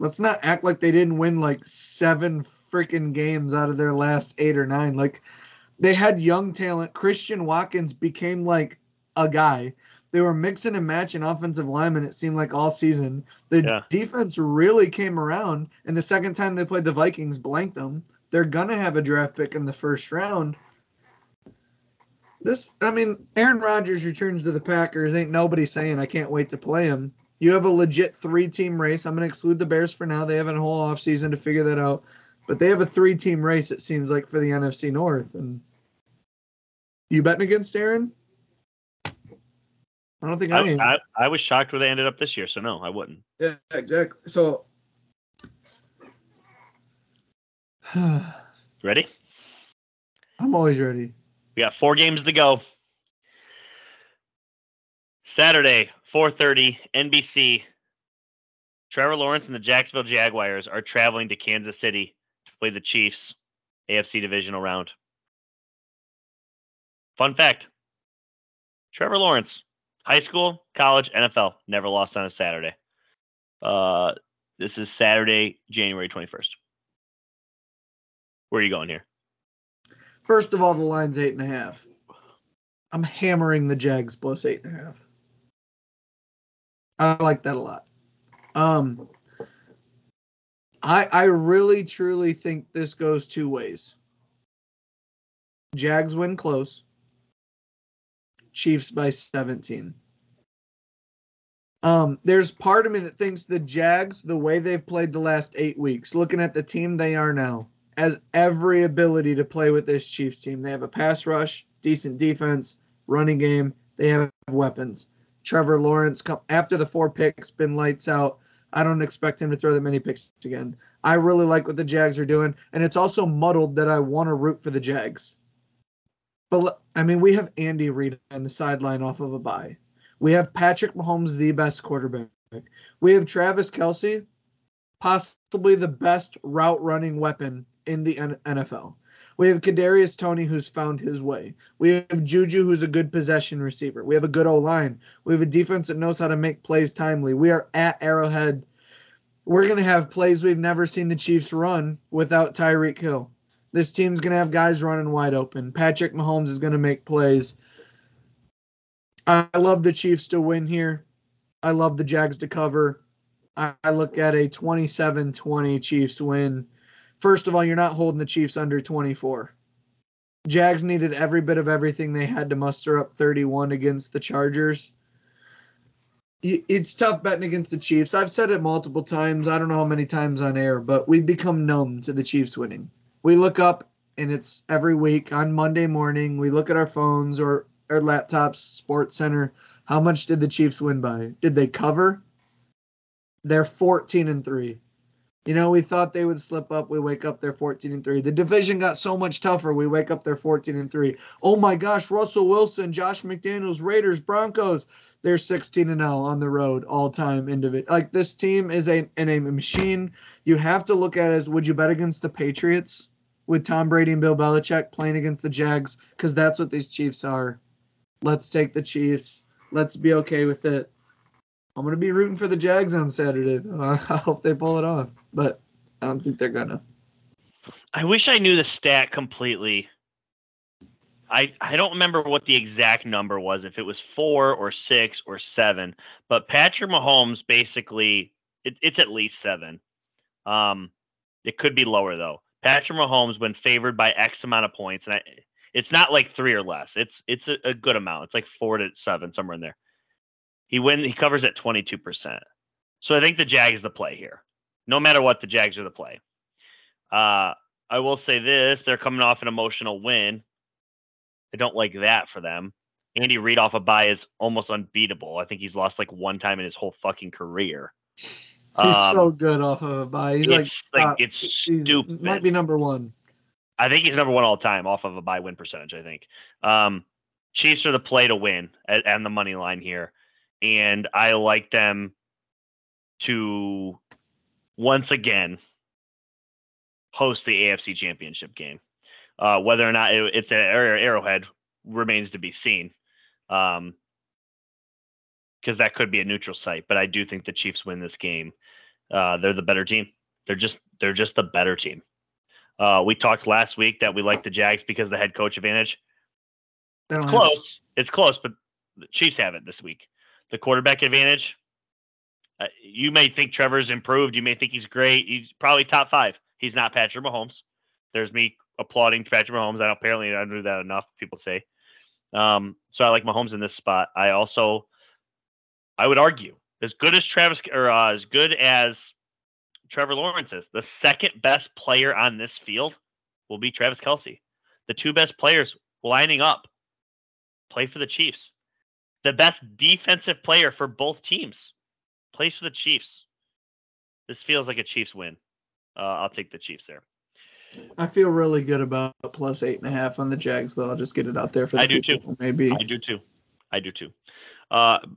Let's not act like they didn't win like 7 freaking games out of their last 8 or 9. Like, they had young talent. Christian Watkins became like a guy. They were mixing and matching offensive linemen, it seemed like, all season. The defense really came around, and the second time they played the Vikings, blanked them. They're gonna have a draft pick in the first round. Aaron Rodgers returns to the Packers. Ain't nobody saying I can't wait to play him. You have a legit 3-team race. I'm gonna exclude the Bears for now. They have a whole offseason to figure that out. But they have a 3-team race, it seems like, for the NFC North. And you betting against Aaron? I don't think I am. I was shocked where they ended up this year, so no, I wouldn't. Yeah, exactly. So, ready? I'm always ready. We got 4 games to go. Saturday, 4:30, NBC. Trevor Lawrence and the Jacksonville Jaguars are traveling to Kansas City to play the Chiefs AFC divisional round. Fun fact, Trevor Lawrence, high school, college, NFL, never lost on a Saturday. This is Saturday, January 21st. Where are you going here? First of all, the line's 8.5. I'm hammering the Jags plus 8.5. I like that a lot. I really, truly think this goes 2 ways. Jags win close. Chiefs by 17. There's part of me that thinks the Jags, the way they've played the last 8 weeks, looking at the team they are now, has every ability to play with this Chiefs team. They have a pass rush, decent defense, running game. They have weapons. Trevor Lawrence, after the 4 picks, been lights out. I don't expect him to throw that many picks again. I really like what the Jags are doing, and it's also muddled that I want to root for the Jags. But, I mean, we have Andy Reid on the sideline off of a bye. We have Patrick Mahomes, the best quarterback. We have Travis Kelce, possibly the best route-running weapon in the NFL. We have Kadarius Toney, who's found his way. We have Juju, who's a good possession receiver. We have a good O-line. We have a defense that knows how to make plays timely. We are at Arrowhead. We're going to have plays we've never seen the Chiefs run without Tyreek Hill. This team's going to have guys running wide open. Patrick Mahomes is going to make plays. I love the Chiefs to win here. I love the Jags to cover. I look at a 27-20 Chiefs win. First of all, you're not holding the Chiefs under 24. Jags needed every bit of everything they had to muster up 31 against the Chargers. It's tough betting against the Chiefs. I've said it multiple times. I don't know how many times on air, but we've become numb to the Chiefs winning. We look up, and it's every week on Monday morning. We look at our phones or our laptops, Sports Center. How much did the Chiefs win by? Did they cover? They're 14-3. You know, we thought they would slip up. We wake up, they're 14-3. The division got so much tougher. We wake up, they're 14-3. Oh, my gosh, Russell Wilson, Josh McDaniels, Raiders, Broncos. They're 16-0 on the road all time. Like, this team is a machine. You have to look at it as, would you bet against the Patriots with Tom Brady and Bill Belichick playing against the Jags? Because that's what these Chiefs are. Let's take the Chiefs. Let's be okay with it. I'm going to be rooting for the Jags on Saturday. I hope they pull it off, but I don't think they're going to. I wish I knew the stat completely. I don't remember what the exact number was, if it was 4 or 6 or 7, but Patrick Mahomes basically, it's at least 7. It could be lower, though. Patrick Mahomes, when favored by X amount of points, and it's not like 3 or less. It's a good amount. It's like 4 to 7, somewhere in there. He covers at 22%. So I think the Jags the play here. No matter what, the Jags are the play. I will say this. They're coming off an emotional win. I don't like that for them. Andy Reid off a bye is almost unbeatable. I think he's lost like one time in his whole fucking career. He's so good off of a bye. It's stupid. Might be number one. I think he's number one all time off of a bye win percentage, I think. Chiefs are the play to win and the money line here. And I like them to once again host the AFC Championship game. Whether or not it's at Arrowhead remains to be seen, because that could be a neutral site. But I do think the Chiefs win this game. They're the better team. They're just the better team. We talked last week that we like the Jags because of the head coach advantage. It's close. It's close, but the Chiefs have it this week. The quarterback advantage. You may think Trevor's improved. You may think he's great. He's probably top 5. He's not Patrick Mahomes. There's me applauding Patrick Mahomes. Apparently I don't do that enough, people say. So I like Mahomes in this spot. I would argue, as good as Trevor Lawrence is, the second best player on this field will be Travis Kelce. The 2 best players lining up play for the Chiefs. The best defensive player for both teams plays for the Chiefs. This feels like a Chiefs win. I'll take the Chiefs there. I feel really good about plus 8.5 on the Jags, though. I'll just get it out there for the people. Maybe. I do too.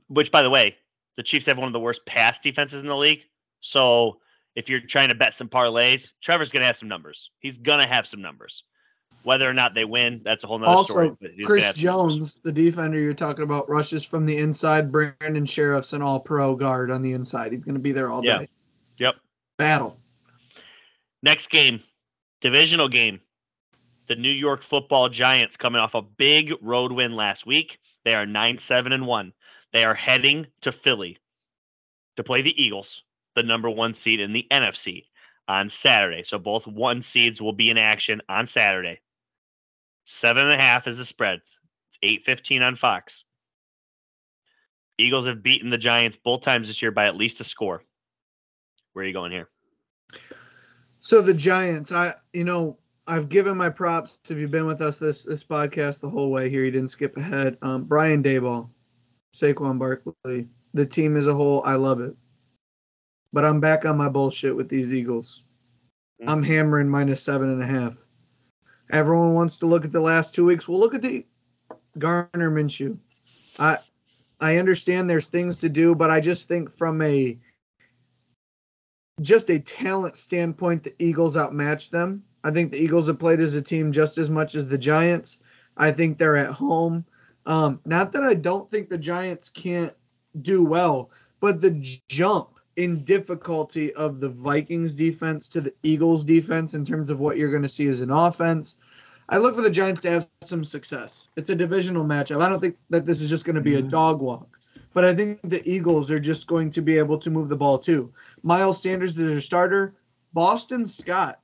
Which, by the way, the Chiefs have one of the worst pass defenses in the league. So if you're trying to bet some parlays, Trevor's going to have some numbers. He's going to have some numbers. Whether or not they win, that's a whole nother story. Also, Chris Jones, the defender you're talking about, rushes from the inside. Brandon Sheriff's an all-pro guard on the inside. He's going to be there all day. Yep. Battle. Next game, divisional game. The New York Football Giants coming off a big road win last week. They are 9-7-1. They are heading to Philly to play the Eagles, the number 1 seed in the NFC, on Saturday. So both 1 seeds will be in action on Saturday. 7.5 is the spread. It's 8:15 on Fox. Eagles have beaten the Giants both times this year by at least a score. Where are you going here? So the Giants, I've given my props. If you've been with us this podcast the whole way here, you didn't skip ahead. Brian Daboll, Saquon Barkley, the team as a whole, I love it. But I'm back on my bullshit with these Eagles. I'm hammering minus 7.5. Everyone wants to look at the last 2 weeks. Well, look at the Gardner Minshew. I understand there's things to do, but I just think from a talent standpoint, the Eagles outmatched them. I think the Eagles have played as a team just as much as the Giants. I think they're at home. Not that I don't think the Giants can't do well, but the jump in difficulty of the Vikings defense to the Eagles defense in terms of what you're going to see as an offense, I look for the Giants to have some success. It's a divisional matchup. I don't think that this is just going to be a dog walk. But I think the Eagles are just going to be able to move the ball too. Miles Sanders is their starter. Boston Scott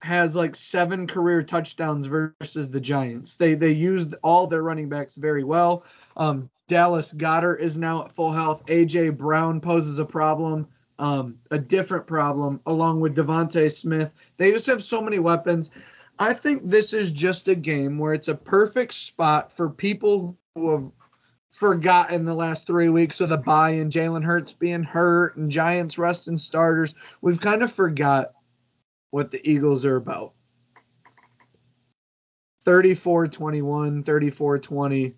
has like 7 career touchdowns versus the Giants. They used all their running backs very well. Dallas Goedert is now at full health. A.J. Brown poses a problem, a different problem, along with Devontae Smith. They just have so many weapons. I think this is just a game where it's a perfect spot for people who have forgotten the last 3 weeks of the bye and Jalen Hurts being hurt and Giants resting starters. We've kind of forgot what the Eagles are about. 34-21, 34-20.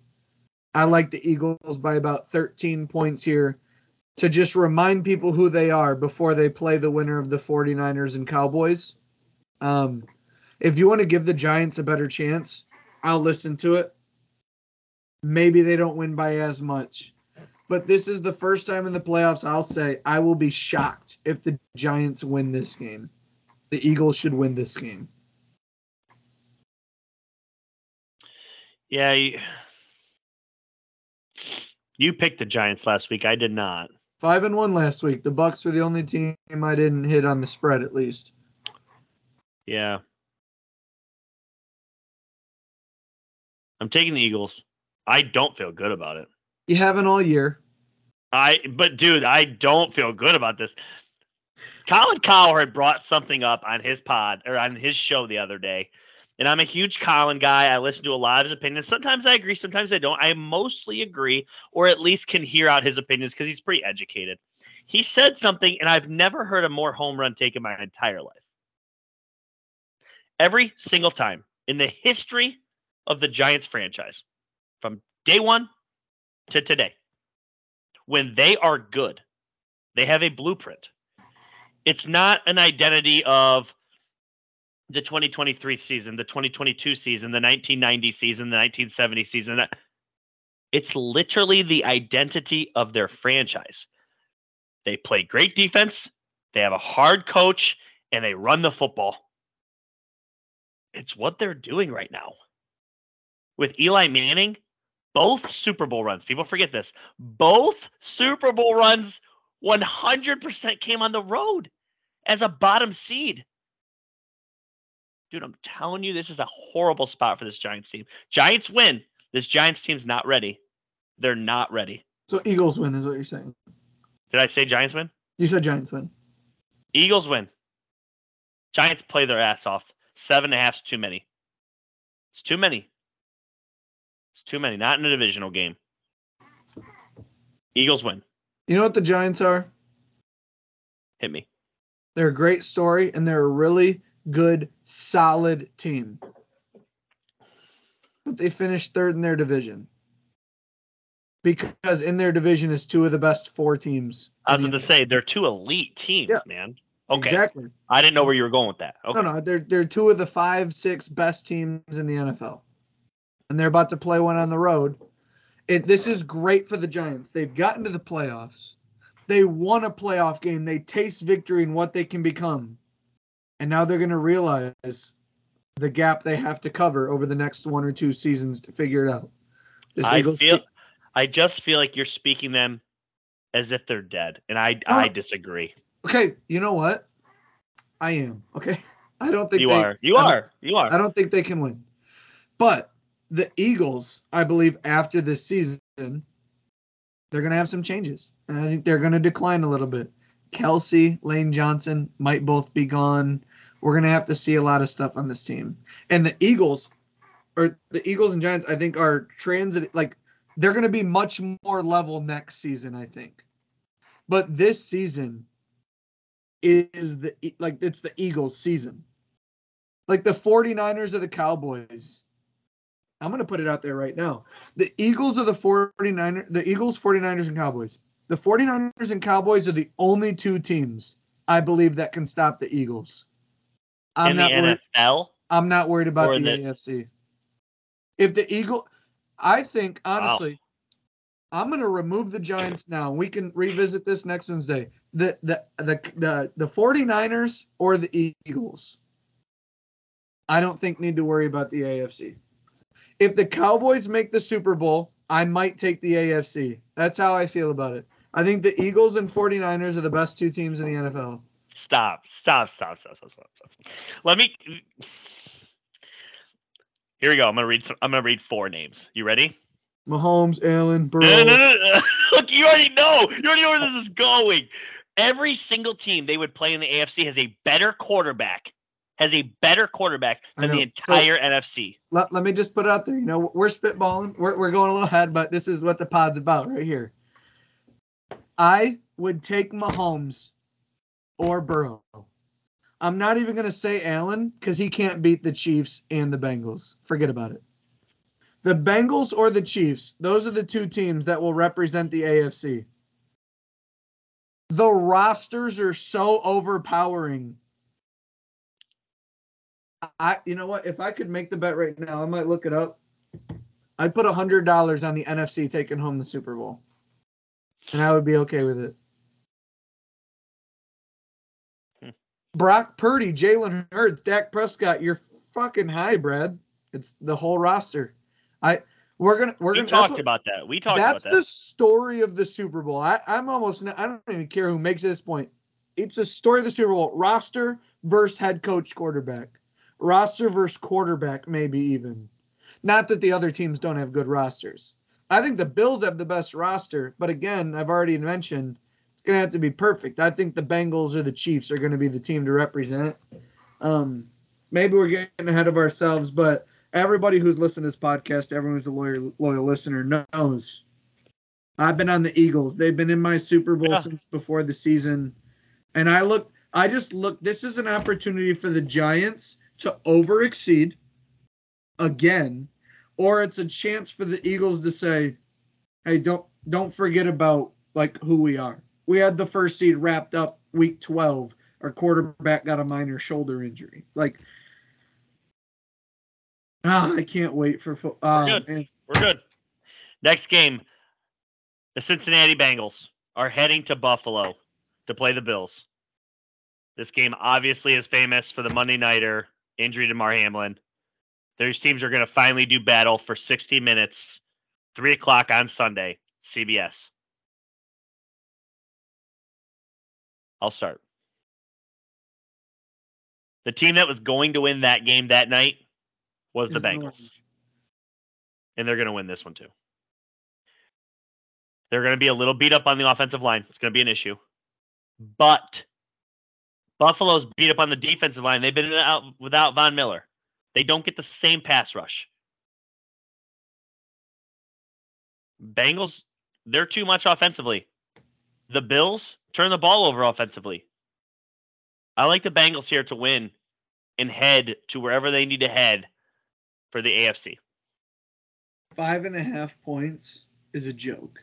I like the Eagles by about 13 points here to just remind people who they are before they play the winner of the 49ers and Cowboys. If you want to give the Giants a better chance, I'll listen to it. Maybe they don't win by as much. But this is the first time in the playoffs I'll say I will be shocked if the Giants win this game. The Eagles should win this game. Yeah, you picked the Giants last week. I did not. 5-1 last week. The Bucs were the only team I didn't hit on the spread, at least. Yeah. I'm taking the Eagles. I don't feel good about it. You haven't all year. But dude, I don't feel good about this. Colin Cowherd brought something up on his pod or on his show the other day. And I'm a huge Colin guy. I listen to a lot of his opinions. Sometimes I agree. Sometimes I don't. I mostly agree, or at least can hear out his opinions because he's pretty educated. He said something, and I've never heard a more home run take in my entire life. Every single time in the history of the Giants franchise, from day one to today, when they are good, they have a blueprint. It's not an identity of the 2023 season, the 2022 season, the 1990 season, the 1970 season. It's literally the identity of their franchise. They play great defense, they have a hard coach, and they run the football. It's what they're doing right now. With Eli Manning, both Super Bowl runs, people forget this, both Super Bowl runs 100% came on the road as a bottom seed. Dude, I'm telling you, this is a horrible spot for this Giants team. Giants win. This Giants team's not ready. They're not ready. So Eagles win is what you're saying. Did I say Giants win? You said Giants win. Eagles win. Giants play their ass off. 7.5's too many. It's too many. It's too many. Not in a divisional game. Eagles win. You know what the Giants are? Hit me. They're a great story, and they're a really good, solid team. But they finished third in their division. Because in their division is two of the best 4 teams. I was going to say, they're 2 elite teams, yeah, man. Okay. Exactly. I didn't know where you were going with that. Okay. No, they're 2 of the 5, 6 best teams in the NFL. And they're about to play one on the road. This is great for the Giants. They've gotten to the playoffs. They won a playoff game. They taste victory in what they can become. And now they're going to realize the gap they have to cover over the next 1 or 2 seasons to figure it out. I just feel like you're speaking them as if they're dead, and I disagree. Okay, you know what? I am. Okay, I don't think you are. I don't think they can win, but the Eagles, I believe, after this season, they're going to have some changes, and I think they're going to decline a little bit. Kelsey, Lane Johnson might both be gone. We're going to have to see a lot of stuff on this team. And the Eagles and Giants, I think, are transit. Like, they're going to be much more level next season, I think. But this season is it's the Eagles season. Like the 49ers or the Cowboys. I'm going to put it out there right now. The Eagles, 49ers, and Cowboys. The 49ers and Cowboys are the only 2 teams, I believe, that can stop the Eagles. I'm not worried about the AFC. If the Eagles, I think, honestly, wow. I'm going to remove the Giants now. We can revisit this next Wednesday. The 49ers or the Eagles, I don't think need to worry about the AFC. If the Cowboys make the Super Bowl, I might take the AFC. That's how I feel about it. I think the Eagles and 49ers are the best two teams in the NFL. Stop. Here we go. I'm gonna read four names. You ready? Mahomes, Allen, Burrow. No. Look, you already know. You already know where this is going. Every single team they would play in the AFC has a better quarterback. Than the entire NFC. Let me just put it out there. You know, we're spitballing. We're going a little ahead, but this is what the pod's about right here. I would take Mahomes or Burrow. I'm not even going to say Allen because he can't beat the Chiefs and the Bengals. Forget about it. The Bengals or the Chiefs, those are the two teams that will represent the AFC. The rosters are so overpowering. You know what? If I could make the bet right now, I might look it up. I'd put $100 on the NFC taking home the Super Bowl. And I would be okay with it. Brock Purdy, Jalen Hurts, Dak Prescott, you're fucking high, Brad. It's the whole roster. We talked about that. We talked about that. That's the story of the Super Bowl. I don't even care who makes this point. It's the story of the Super Bowl. Roster versus head coach quarterback. Roster versus quarterback, maybe even. Not that the other teams don't have good rosters. I think the Bills have the best roster, but again, I've already mentioned it's going to have to be perfect. I think the Bengals or the Chiefs are going to be the team to represent it. Maybe we're getting ahead of ourselves, but everybody who's listened to this podcast, everyone who's a loyal listener knows I've been on the Eagles. They've been in my Super Bowl since before the season. And I just look, this is an opportunity for the Giants to overexceed again. Or it's a chance for the Eagles to say, hey, don't forget about like who we are. We had the first seed wrapped up week 12. Our quarterback got a minor shoulder injury. Like, I can't wait for football. We're good. Next game, the Cincinnati Bengals are heading to Buffalo to play the Bills. This game obviously is famous for the Monday Nighter injury to Damar Hamlin. Those teams are going to finally do battle for 60 minutes, 3 o'clock on Sunday, CBS. I'll start. The team that was going to win that game that night was the Bengals. And they're going to win this one too. They're going to be a little beat up on the offensive line. It's going to be an issue. But Buffalo's beat up on the defensive line. They've been out without Von Miller. They don't get the same pass rush. Bengals, they're too much offensively. The Bills turn the ball over offensively. I like the Bengals here to win and head to wherever they need to head for the AFC. 5.5 points is a joke.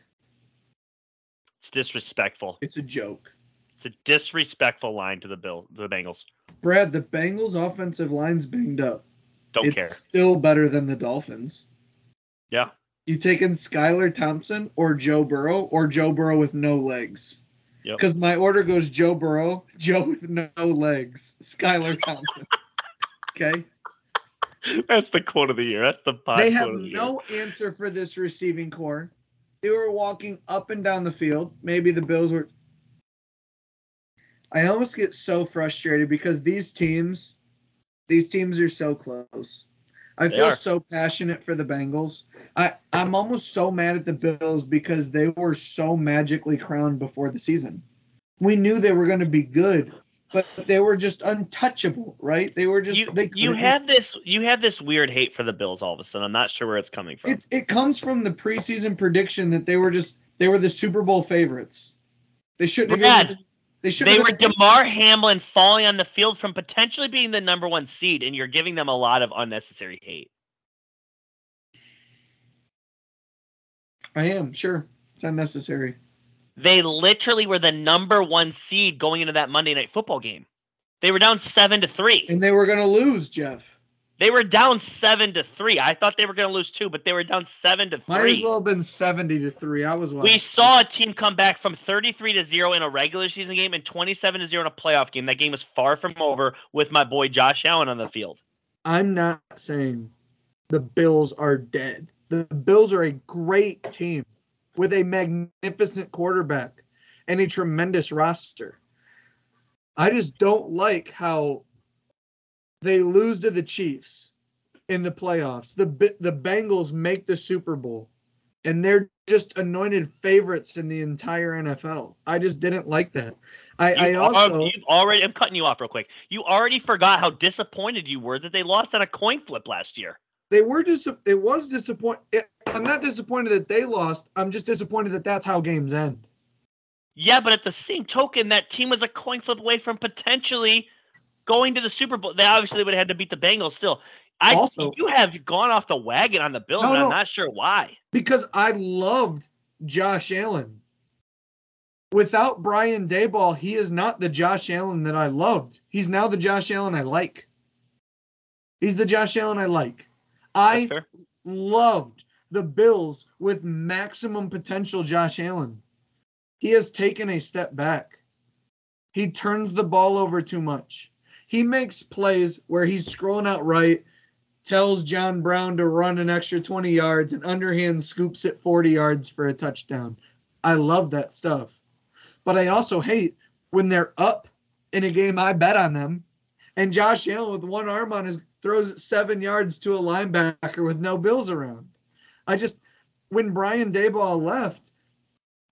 It's disrespectful. It's a joke. It's a disrespectful line to the Bengals. Brad, the Bengals offensive line's banged up. Don't care. It's still better than the Dolphins. Yeah. You taking Skylar Thompson or Joe Burrow with no legs? Yep. Because my order goes Joe Burrow, Joe with no legs, Skylar Thompson. Okay. That's the quote of the year. That's the pod. They have no answer for this receiving core. They were walking up and down the field. Maybe the Bills were. I almost get so frustrated because these teams are so close. I feel so passionate for the Bengals. I'm almost so mad at the Bills because they were so magically crowned before the season. We knew they were going to be good, but they were just untouchable, right? They were just you had this weird hate for the Bills all of a sudden. I'm not sure where it's coming from. It comes from the preseason prediction that they were the Super Bowl favorites. They shouldn't have been. They were Damar Hamlin falling on the field from potentially being the number one seed, and you're giving them a lot of unnecessary hate. I am, sure. It's unnecessary. They literally were the number one seed going into that Monday Night Football game. They were down 7-3. And they were going to lose, Jeff. They were down 7-3. I thought they were going to lose too, but they were down 7-3. Might as well have been 70-3. I was watching. We saw a team come back from 33-0 in a regular season game and 27-0 in a playoff game. That game was far from over with my boy Josh Allen on the field. I'm not saying the Bills are dead. The Bills are a great team with a magnificent quarterback and a tremendous roster. I just don't like how they lose to the Chiefs in the playoffs. The Bengals make the Super Bowl, and they're just anointed favorites in the entire NFL. I just didn't like that. I'm cutting you off real quick. You already forgot how disappointed you were that they lost on a coin flip last year. It was disappointing. I'm not disappointed that they lost. I'm just disappointed that that's how games end. Yeah, but at the same token, that team was a coin flip away from potentially going to the Super Bowl. They obviously would have had to beat the Bengals still. You have gone off the wagon on the Bills, and I'm not sure why. Because I loved Josh Allen. Without Brian Daboll, he is not the Josh Allen that I loved. He's now the Josh Allen I like. I loved the Bills with maximum potential Josh Allen. He has taken a step back. He turns the ball over too much. He makes plays where he's scrolling out right, tells John Brown to run an extra 20 yards, and underhand scoops it 40 yards for a touchdown. I love that stuff. But I also hate when they're up in a game I bet on them, and Josh Allen with one arm on his throws it 7 yards to a linebacker with no Bills around. When Brian Daboll left,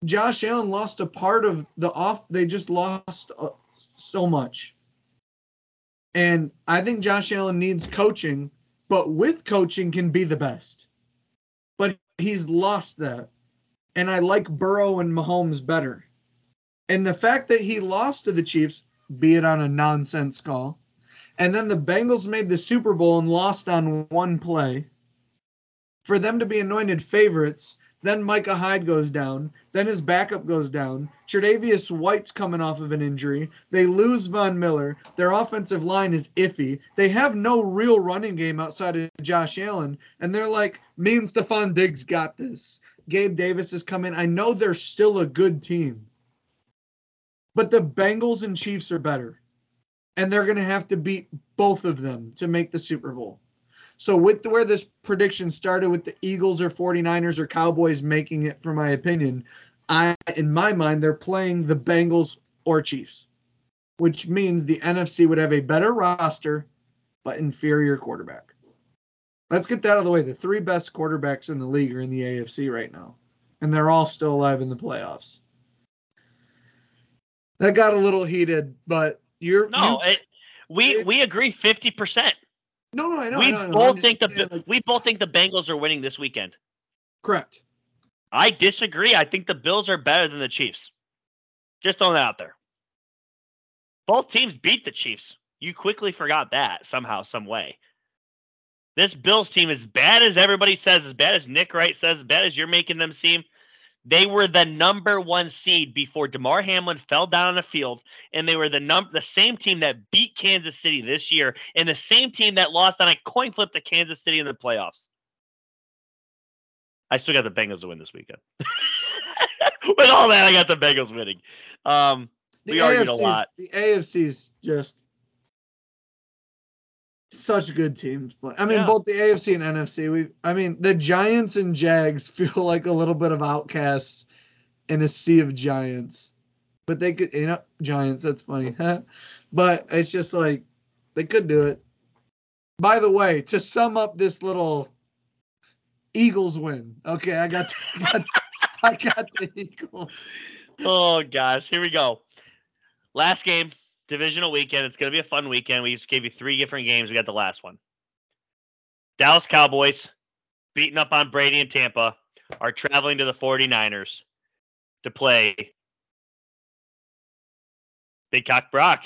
Josh Allen lost a part of the off. They just lost so much. And I think Josh Allen needs coaching, but with coaching can be the best. But he's lost that. And I like Burrow and Mahomes better. And the fact that he lost to the Chiefs, be it on a nonsense call, and then the Bengals made the Super Bowl and lost on one play, for them to be anointed favorites. Then Micah Hyde goes down. Then his backup goes down. Tre'Davious White's coming off of an injury. They lose Von Miller. Their offensive line is iffy. They have no real running game outside of Josh Allen. And they're like, me and Stephon Diggs got this. Gabe Davis has come in. I know they're still a good team. But the Bengals and Chiefs are better. And they're going to have to beat both of them to make the Super Bowl. So with where this prediction started with the Eagles or 49ers or Cowboys making it, for my opinion, in my mind, they're playing the Bengals or Chiefs, which means the NFC would have a better roster but inferior quarterback. Let's get that out of the way. The three best quarterbacks in the league are in the AFC right now, and they're all still alive in the playoffs. That got a little heated, but you're... We agree 50%. No, I know. We both think the Bengals are winning this weekend. Correct. I disagree. I think the Bills are better than the Chiefs. Just throwing that out there. Both teams beat the Chiefs. You quickly forgot that somehow, some way. This Bills team, as bad as everybody says, as bad as Nick Wright says, as bad as you're making them seem, they were the number one seed before DeMar Hamlin fell down on the field, and they were the same team that beat Kansas City this year and the same team that lost on a coin flip to Kansas City in the playoffs. I still got the Bengals to win this weekend. With all that, I got the Bengals winning. We argued a lot. The AFC's just such good teams. Both the AFC and NFC. The Giants and Jags feel like a little bit of outcasts in a sea of giants. But they could, giants, that's funny. But it's just like, they could do it. By the way, to sum up this little Eagles win. Okay, I got the Eagles. Oh, gosh. Here we go. Last game. Divisional weekend. It's going to be a fun weekend. We just gave you three different games. We got the last one. Dallas Cowboys, beating up on Brady and Tampa, are traveling to the 49ers to play Big Cock Brock.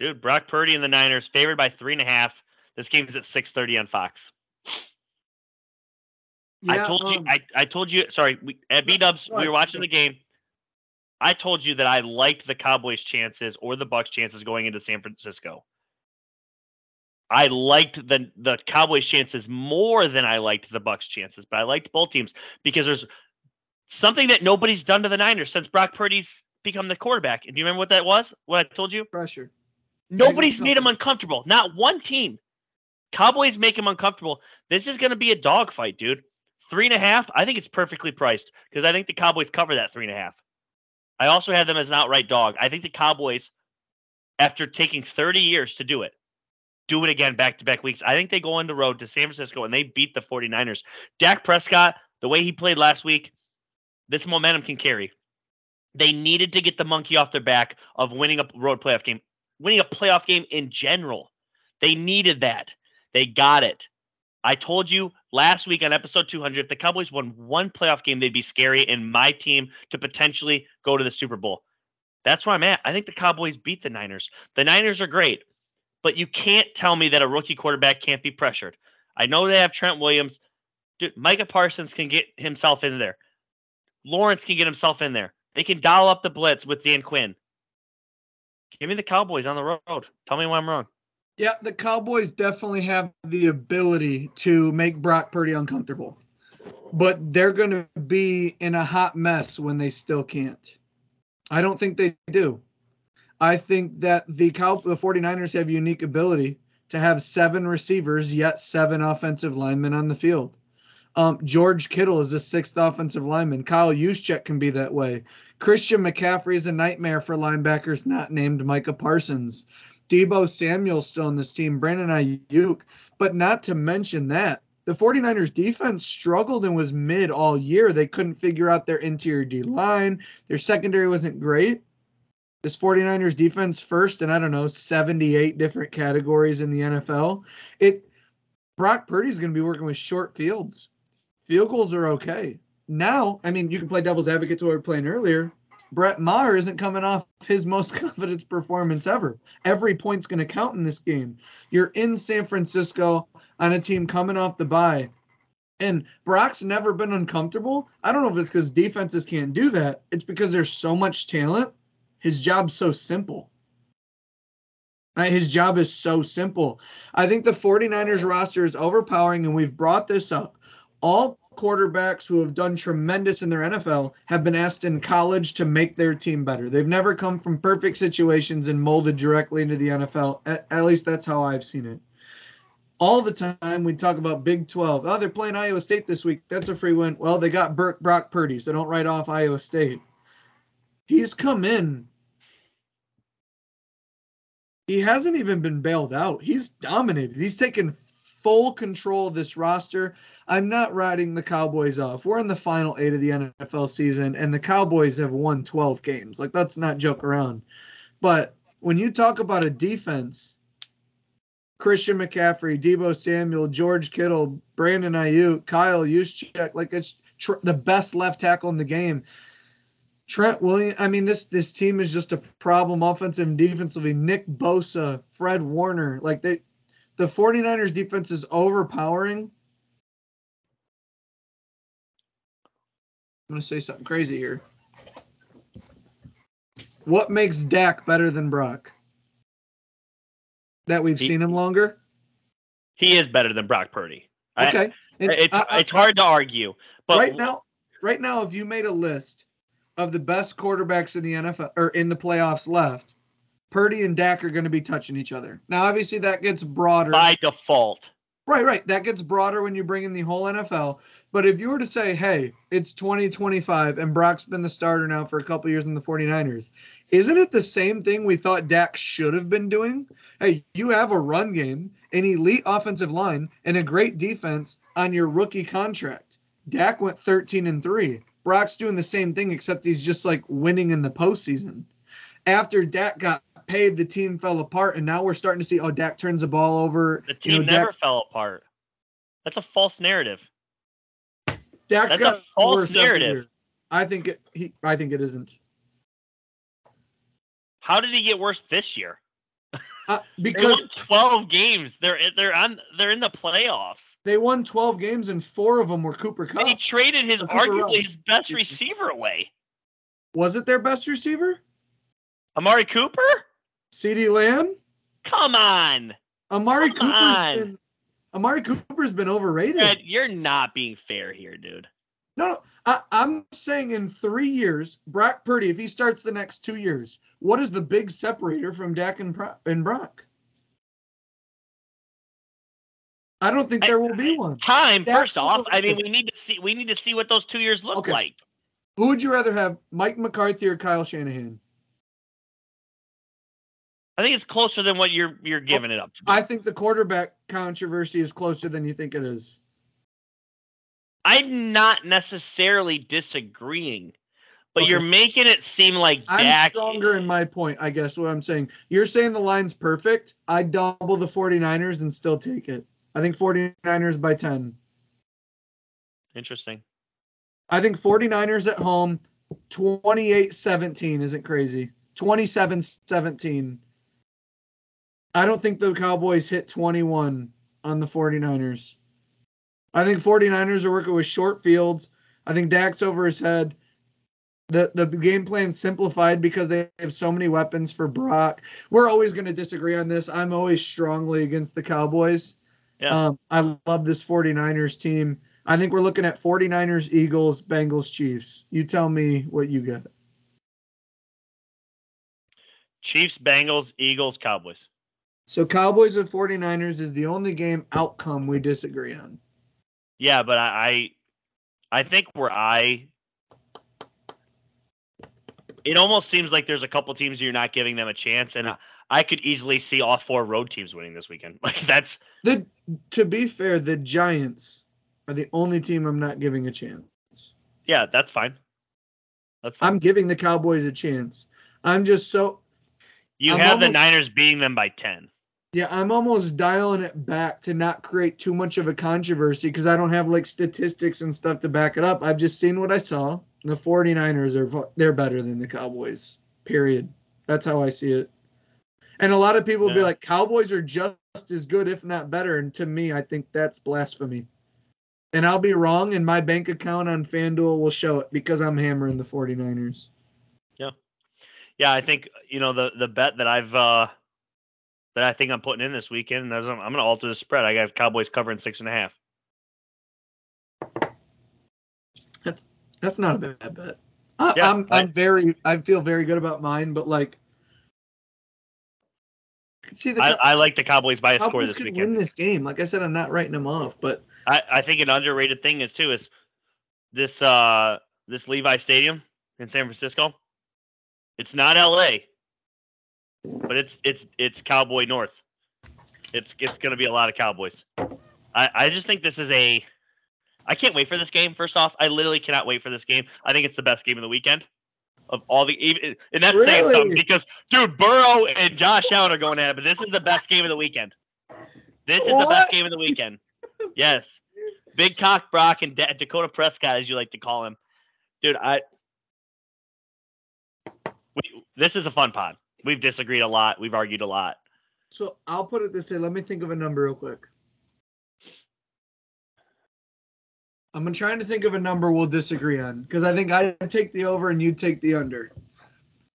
Dude, Brock Purdy and the Niners, favored by 3.5. This game is at 6:30 on Fox. Yeah, at B-Dubs, we were watching the game. I told you that I liked the Cowboys' chances or the Bucs' chances going into San Francisco. I liked the Cowboys' chances more than I liked the Bucs' chances, but I liked both teams because there's something that nobody's done to the Niners since Brock Purdy's become the quarterback. And do you remember what that was? What I told you? Pressure. Nobody's made him uncomfortable. Not one team. Cowboys make him uncomfortable. This is going to be a dogfight, dude. 3.5, I think it's perfectly priced because I think the Cowboys cover that 3.5. I also have them as an outright dog. I think the Cowboys, after taking 30 years to do it again back-to-back weeks, I think they go on the road to San Francisco and they beat the 49ers. Dak Prescott, the way he played last week, this momentum can carry. They needed to get the monkey off their back of winning a road playoff game, winning a playoff game in general. They needed that. They got it. I told you last week on episode 200, if the Cowboys won one playoff game, they'd be scary and my team to potentially go to the Super Bowl. That's where I'm at. I think the Cowboys beat the Niners. The Niners are great, but you can't tell me that a rookie quarterback can't be pressured. I know they have Trent Williams. Dude, Micah Parsons can get himself in there. Lawrence can get himself in there. They can dial up the blitz with Dan Quinn. Give me the Cowboys on the road. Tell me why I'm wrong. Yeah, the Cowboys definitely have the ability to make Brock Purdy uncomfortable. But they're going to be in a hot mess when they still can't. I don't think they do. I think that the 49ers have unique ability to have 7 receivers, yet 7 offensive linemen on the field. George Kittle is the 6th offensive lineman. Kyle Juszczyk can be that way. Christian McCaffrey is a nightmare for linebackers not named Micah Parsons. Deebo Samuel's still on this team. Brandon Ayuk. But not to mention that, the 49ers defense struggled and was mid all year. They couldn't figure out their interior D line. Their secondary wasn't great. This 49ers defense first in, 78 different categories in the NFL. Brock Purdy's going to be working with short fields. Field goals are okay. Now, you can play devil's advocate to what we were playing earlier. Brett Maher isn't coming off his most confidence performance ever. Every point's going to count in this game. You're in San Francisco on a team coming off the bye. And Brock's never been uncomfortable. I don't know if it's because defenses can't do that. It's because there's so much talent. His job's so simple. His job is so simple. I think the 49ers roster is overpowering, and we've brought this up. All quarterbacks who have done tremendous in their NFL have been asked in college to make their team better. They've never come from perfect situations and molded directly into the NFL. At least that's how I've seen it. All the time we talk about Big 12. Oh, they're playing Iowa State this week. That's a free win. Well, they got Brock Purdy, so don't write off Iowa State. He's come in. He hasn't even been bailed out. He's dominated. He's taken full control of this roster. I'm not riding the Cowboys off. We're in the final 8 of the NFL season, and the Cowboys have won 12 games. Let's not joke around. But when you talk about a defense, Christian McCaffrey, Deebo Samuel, George Kittle, Brandon Ayuk, Kyle Juszczyk, it's the best left tackle in the game. Trent Williams, this team is just a problem offensive and defensively. Nick Bosa, Fred Warner, the 49ers defense is overpowering. I'm going to say something crazy here. What makes Dak better than Brock? That we've seen him longer? He is better than Brock Purdy. Okay. It's hard to argue. But right now, if you made a list of the best quarterbacks in the NFL or in the playoffs left, Purdy and Dak are going to be touching each other. Now, obviously, that gets broader by default. Right. That gets broader when you bring in the whole NFL. But if you were to say, hey, it's 2025 and Brock's been the starter now for a couple years in the 49ers, isn't it the same thing we thought Dak should have been doing? Hey, you have a run game, an elite offensive line, and a great defense on your rookie contract. Dak went 13-3. Brock's doing the same thing, except he's just winning in the postseason. After Dak got paid, the team fell apart, and now we're starting to see, Dak turns the ball over. The team never fell apart. That's a false narrative. Dak's got a false narrative. I think it isn't. How did he get worse this year? Because they won 12 games. They're in the playoffs. They won 12 games and 4 of them were Cooper Kupp. And he traded his best receiver away. Was it their best receiver? Amari Cooper? CeeDee Lamb? Come on. Amari Cooper's been overrated. Fred, you're not being fair here, dude. No, I'm saying in 3 years, Brock Purdy, if he starts the next 2 years, what is the big separator from Dak and Brock? I don't think there will be one. First off, I mean, we need to see what those 2 years look like. Who would you rather have, Mike McCarthy or Kyle Shanahan? I think it's closer than what you're giving it up to. I think the quarterback controversy is closer than you think it is. I'm not necessarily disagreeing, but you're making it seem like Dak. I'm stronger in my point, I guess, what I'm saying. You're saying the line's perfect. I double the 49ers and still take it. I think 49ers by 10. Interesting. I think 49ers at home, 28-17 isn't crazy. 27-17. I don't think the Cowboys hit 21 on the 49ers. I think 49ers are working with short fields. I think Dak's over his head. The game plan's simplified because they have so many weapons for Brock. We're always going to disagree on this. I'm always strongly against the Cowboys. Yeah. I love this 49ers team. I think we're looking at 49ers, Eagles, Bengals, Chiefs. You tell me what you got. Chiefs, Bengals, Eagles, Cowboys. So Cowboys and 49ers is the only game outcome we disagree on. Yeah, but I think it almost seems like there's a couple teams you're not giving them a chance, and I could easily see all four road teams winning this weekend. Like that's to be fair, the Giants are the only team I'm not giving a chance. Yeah, that's fine. I'm giving the Cowboys a chance. I'm just so the Niners beating them by 10. Yeah, I'm almost dialing it back to not create too much of a controversy because I don't have like statistics and stuff to back it up. I've just seen what I saw. The 49ers they're better than the Cowboys. Period. That's how I see it. And a lot of people be like, Cowboys are just as good, if not better. And to me, I think that's blasphemy. And I'll be wrong, and my bank account on FanDuel will show it because I'm hammering the 49ers. Yeah. Yeah, I think, the bet that I've that I think I'm putting in this weekend, and I'm going to alter the spread. I got Cowboys covering 6.5. That's not a bad bet. I feel very good about mine, but like. I like the Cowboys by a score this weekend. Win this game. Like I said, I'm not writing them off, but I think an underrated thing is this this Levi Stadium in San Francisco. It's not L.A., but it's Cowboy North. It's going to be a lot of Cowboys. I just think this is I can't wait for this game. First off, I literally cannot wait for this game. I think it's the best game of the weekend. Of all the and that's really? Saying something because dude, Burrow and Josh Allen are going at it, but this is the best game of the weekend. This is the best game of the weekend. Yes, Big Cock Brock and Dakota Prescott, as you like to call him, dude. This is a fun pod. We've disagreed a lot. We've argued a lot. So I'll put it this way. Let me think of a number real quick. I'm trying to think of a number we'll disagree on because I think I take the over and you take the under.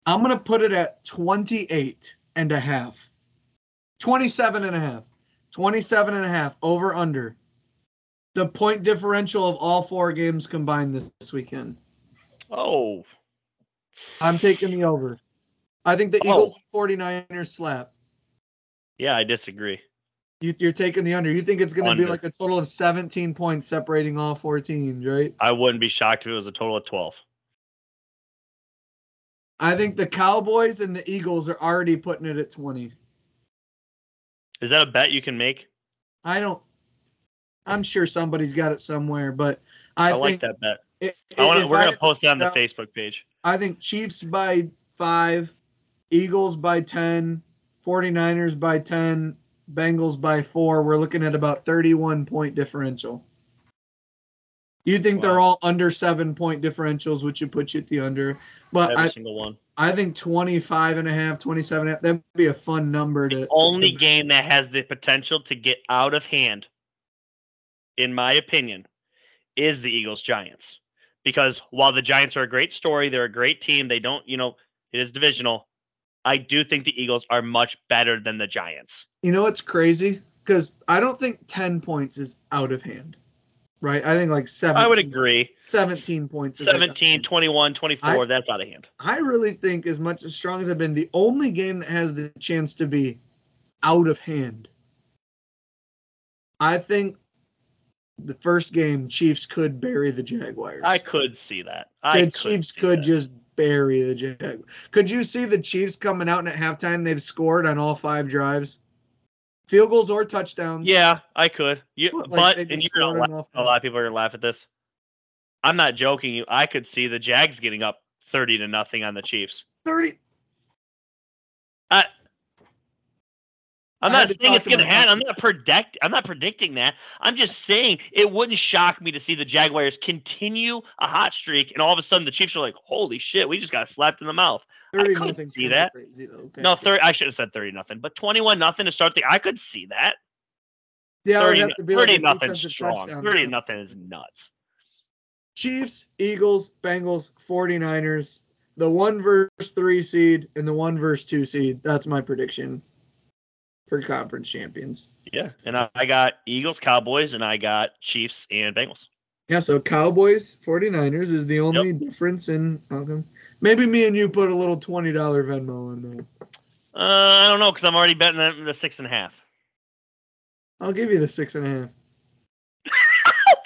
I'm going to put it at 28.5. 27.5. 27.5 over under. The point differential of all four games combined this weekend. Oh. I'm taking the over. I think the Eagles 49ers slap. Yeah, I disagree. You're taking the under. You think it's going to be like a total of 17 points separating all four teams, right? I wouldn't be shocked if it was a total of 12. I think the Cowboys and the Eagles are already putting it at 20. Is that a bet you can make? I'm sure somebody's got it somewhere, but I think like that bet. We're going to post it on the Facebook page. I think Chiefs by 5, Eagles by 10, 49ers by 10, Bengals by 4. We're looking at about 31-point differential. You think they're all under 7-point differentials, which would put you at the under. But every single one. I think 25.5, 27.5, that would be a fun number. The only game that has the potential to get out of hand, in my opinion, is the Eagles-Giants. Because while the Giants are a great story, they're a great team, they don't, it is divisional. I do think the Eagles are much better than the Giants. You know what's crazy? Because I don't think 10 points is out of hand, right? I think like 17. I would agree. 17 points. 17, 21, 24, that's out of hand. I really think as much as strong as I've been, the only game that has the chance to be out of hand, I think the first game, Chiefs could bury the Jaguars. I could see that. The Chiefs could just bury the Jaguars. Could you see the Chiefs coming out and at halftime they've scored on all 5 drives? Field goals or touchdowns. Yeah, I could. A lot of people are going to laugh at this. I'm not joking. I could see the Jags getting up 30-0 on the Chiefs. 30? I'm not saying it's going to happen. I'm not predicting that. I'm just saying it wouldn't shock me to see the Jaguars continue a hot streak, and all of a sudden the Chiefs are like, "Holy shit, we just got slapped in the mouth." 30-0. See that? Crazy, okay. No, 30. I should have said 30-0, but 21-0 to start the. I could see that. Yeah, 30-0 strong. 30-0 is nuts. Chiefs, Eagles, Bengals, 49ers. The 1-3 seed and the 1-2 seed. That's my prediction. For conference champions. Yeah, and I got Eagles, Cowboys, and I got Chiefs and Bengals. Yeah, so Cowboys, 49ers is the only difference in outcome. Maybe me and you put a little $20 Venmo in there. I don't know, because I'm already betting the 6.5. I'll give you the 6.5.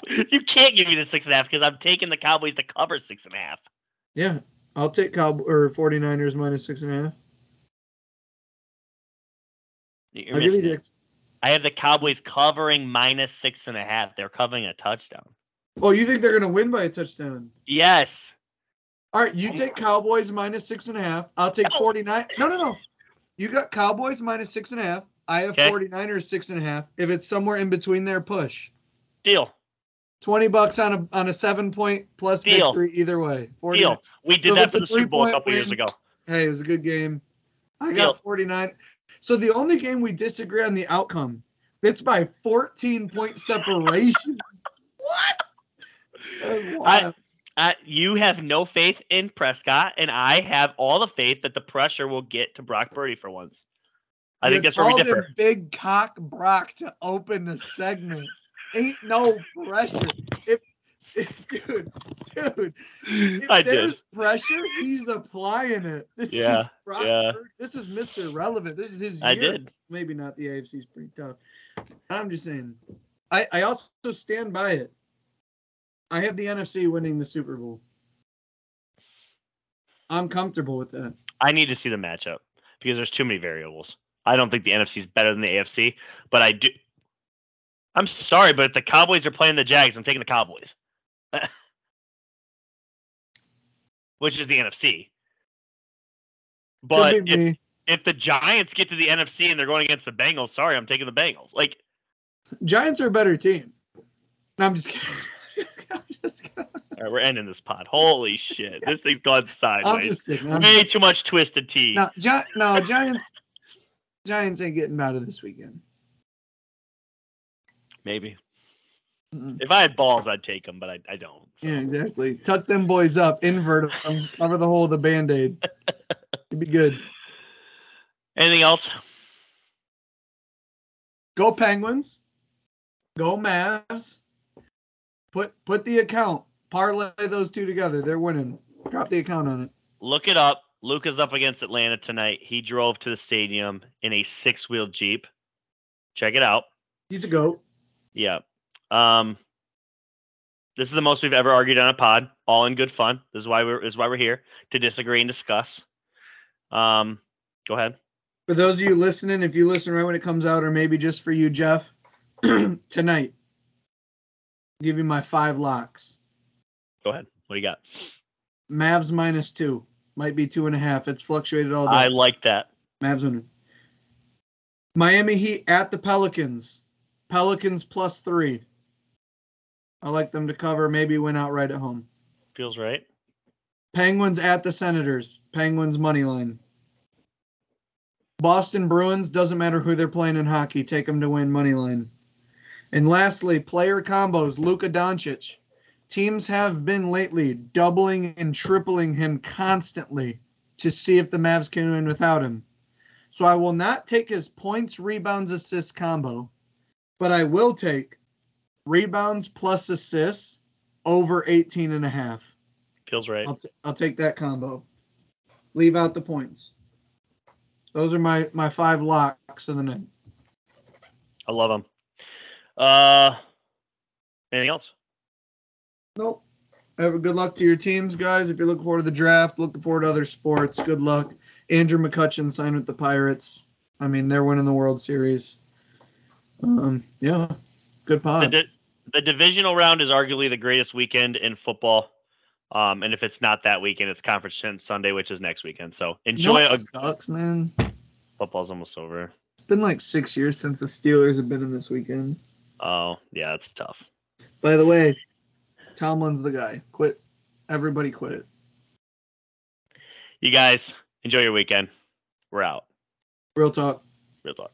You can't give me the 6.5 because I'm taking the Cowboys to cover 6.5. Yeah, I'll take 49ers minus 6.5. I have the Cowboys covering minus 6.5. They're covering a touchdown. Oh, you think they're going to win by a touchdown? Yes. All right, you take Cowboys minus 6.5. I'll take 49. No. You got Cowboys minus 6.5. I have 49ers 6.5. If it's somewhere in between there, push. Deal. $20 on a 7-point plus Deal. Victory either way. 49. Deal. We did that for the Super Bowl a couple years ago. Hey, it was a good game. I got 49. So the only game we disagree on the outcome, it's by 14-point separation. What? You have no faith in Prescott, and I have all the faith that the pressure will get to Brock Purdy for once. I think that's where we differ. You called him Big Cock Brock to open the segment. Ain't no pressure. Dude. If there's pressure, he's applying it. This is Brock Purdy. This is Mr. Relevant. This is his year. I did. Maybe not. The AFC's pretty tough. I'm just saying. I also stand by it. I have the NFC winning the Super Bowl. I'm comfortable with that. I need to see the matchup because there's too many variables. I don't think the NFC is better than the AFC, but I do. I'm sorry, but if the Cowboys are playing the Jags, I'm taking the Cowboys. Which is the NFC. But if the Giants get to the NFC and they're going against the Bengals, sorry, I'm taking the Bengals. Like, Giants are a better team. No, I'm just kidding. All right, we're ending this pod. Holy shit. This thing's gone sideways. I'm just kidding. Way too much twisted tea. No, Giants ain't getting out of this weekend. Maybe. If I had balls, I'd take them, but I don't. So. Yeah, exactly. Tuck them boys up, invert them, cover the hole with a Band-Aid. It'd be good. Anything else? Go Penguins. Go Mavs. Put the account. Parlay those two together. They're winning. Drop the account on it. Look it up. Luka's up against Atlanta tonight. He drove to the stadium in a 6-wheel Jeep. Check it out. He's a goat. Yeah. This is the most we've ever argued on a pod, all in good fun. This is why we're here to disagree and discuss. Go ahead. For those of you listening, if you listen right when it comes out, or maybe just for you, Jeff, tonight, I'll give you my 5 locks. Go ahead. What do you got? Mavs minus 2, might be 2.5. It's fluctuated all day. I like that. Mavs winning. Miami Heat at the Pelicans. Pelicans plus 3. I like them to cover, maybe win outright at home. Feels right. Penguins at the Senators. Penguins money line. Boston Bruins, doesn't matter who they're playing in hockey. Take them to win money line. And lastly, player combos, Luka Doncic. Teams have been lately doubling and tripling him constantly to see if the Mavs can win without him. So I will not take his points, rebounds, assists combo, but I will take rebounds plus assists over 18.5. Feels right. I'll take that combo. Leave out the points. Those are my 5 locks of the night. I love them. Anything else? Nope. Good luck to your teams, guys. If you're looking forward to the draft, looking forward to other sports, good luck. Andrew McCutcheon signed with the Pirates. I mean, they're winning the World Series. Yeah, good pod. The divisional round is arguably the greatest weekend in football. And if it's not that weekend, it's Conference Sunday, which is next weekend. So enjoy. You know, sucks, man. Football's almost over. It's been like 6 years since the Steelers have been in this weekend. Oh, yeah, that's tough. By the way, Tomlin's the guy. Quit. Everybody quit it. You guys, enjoy your weekend. We're out. Real talk. Real talk.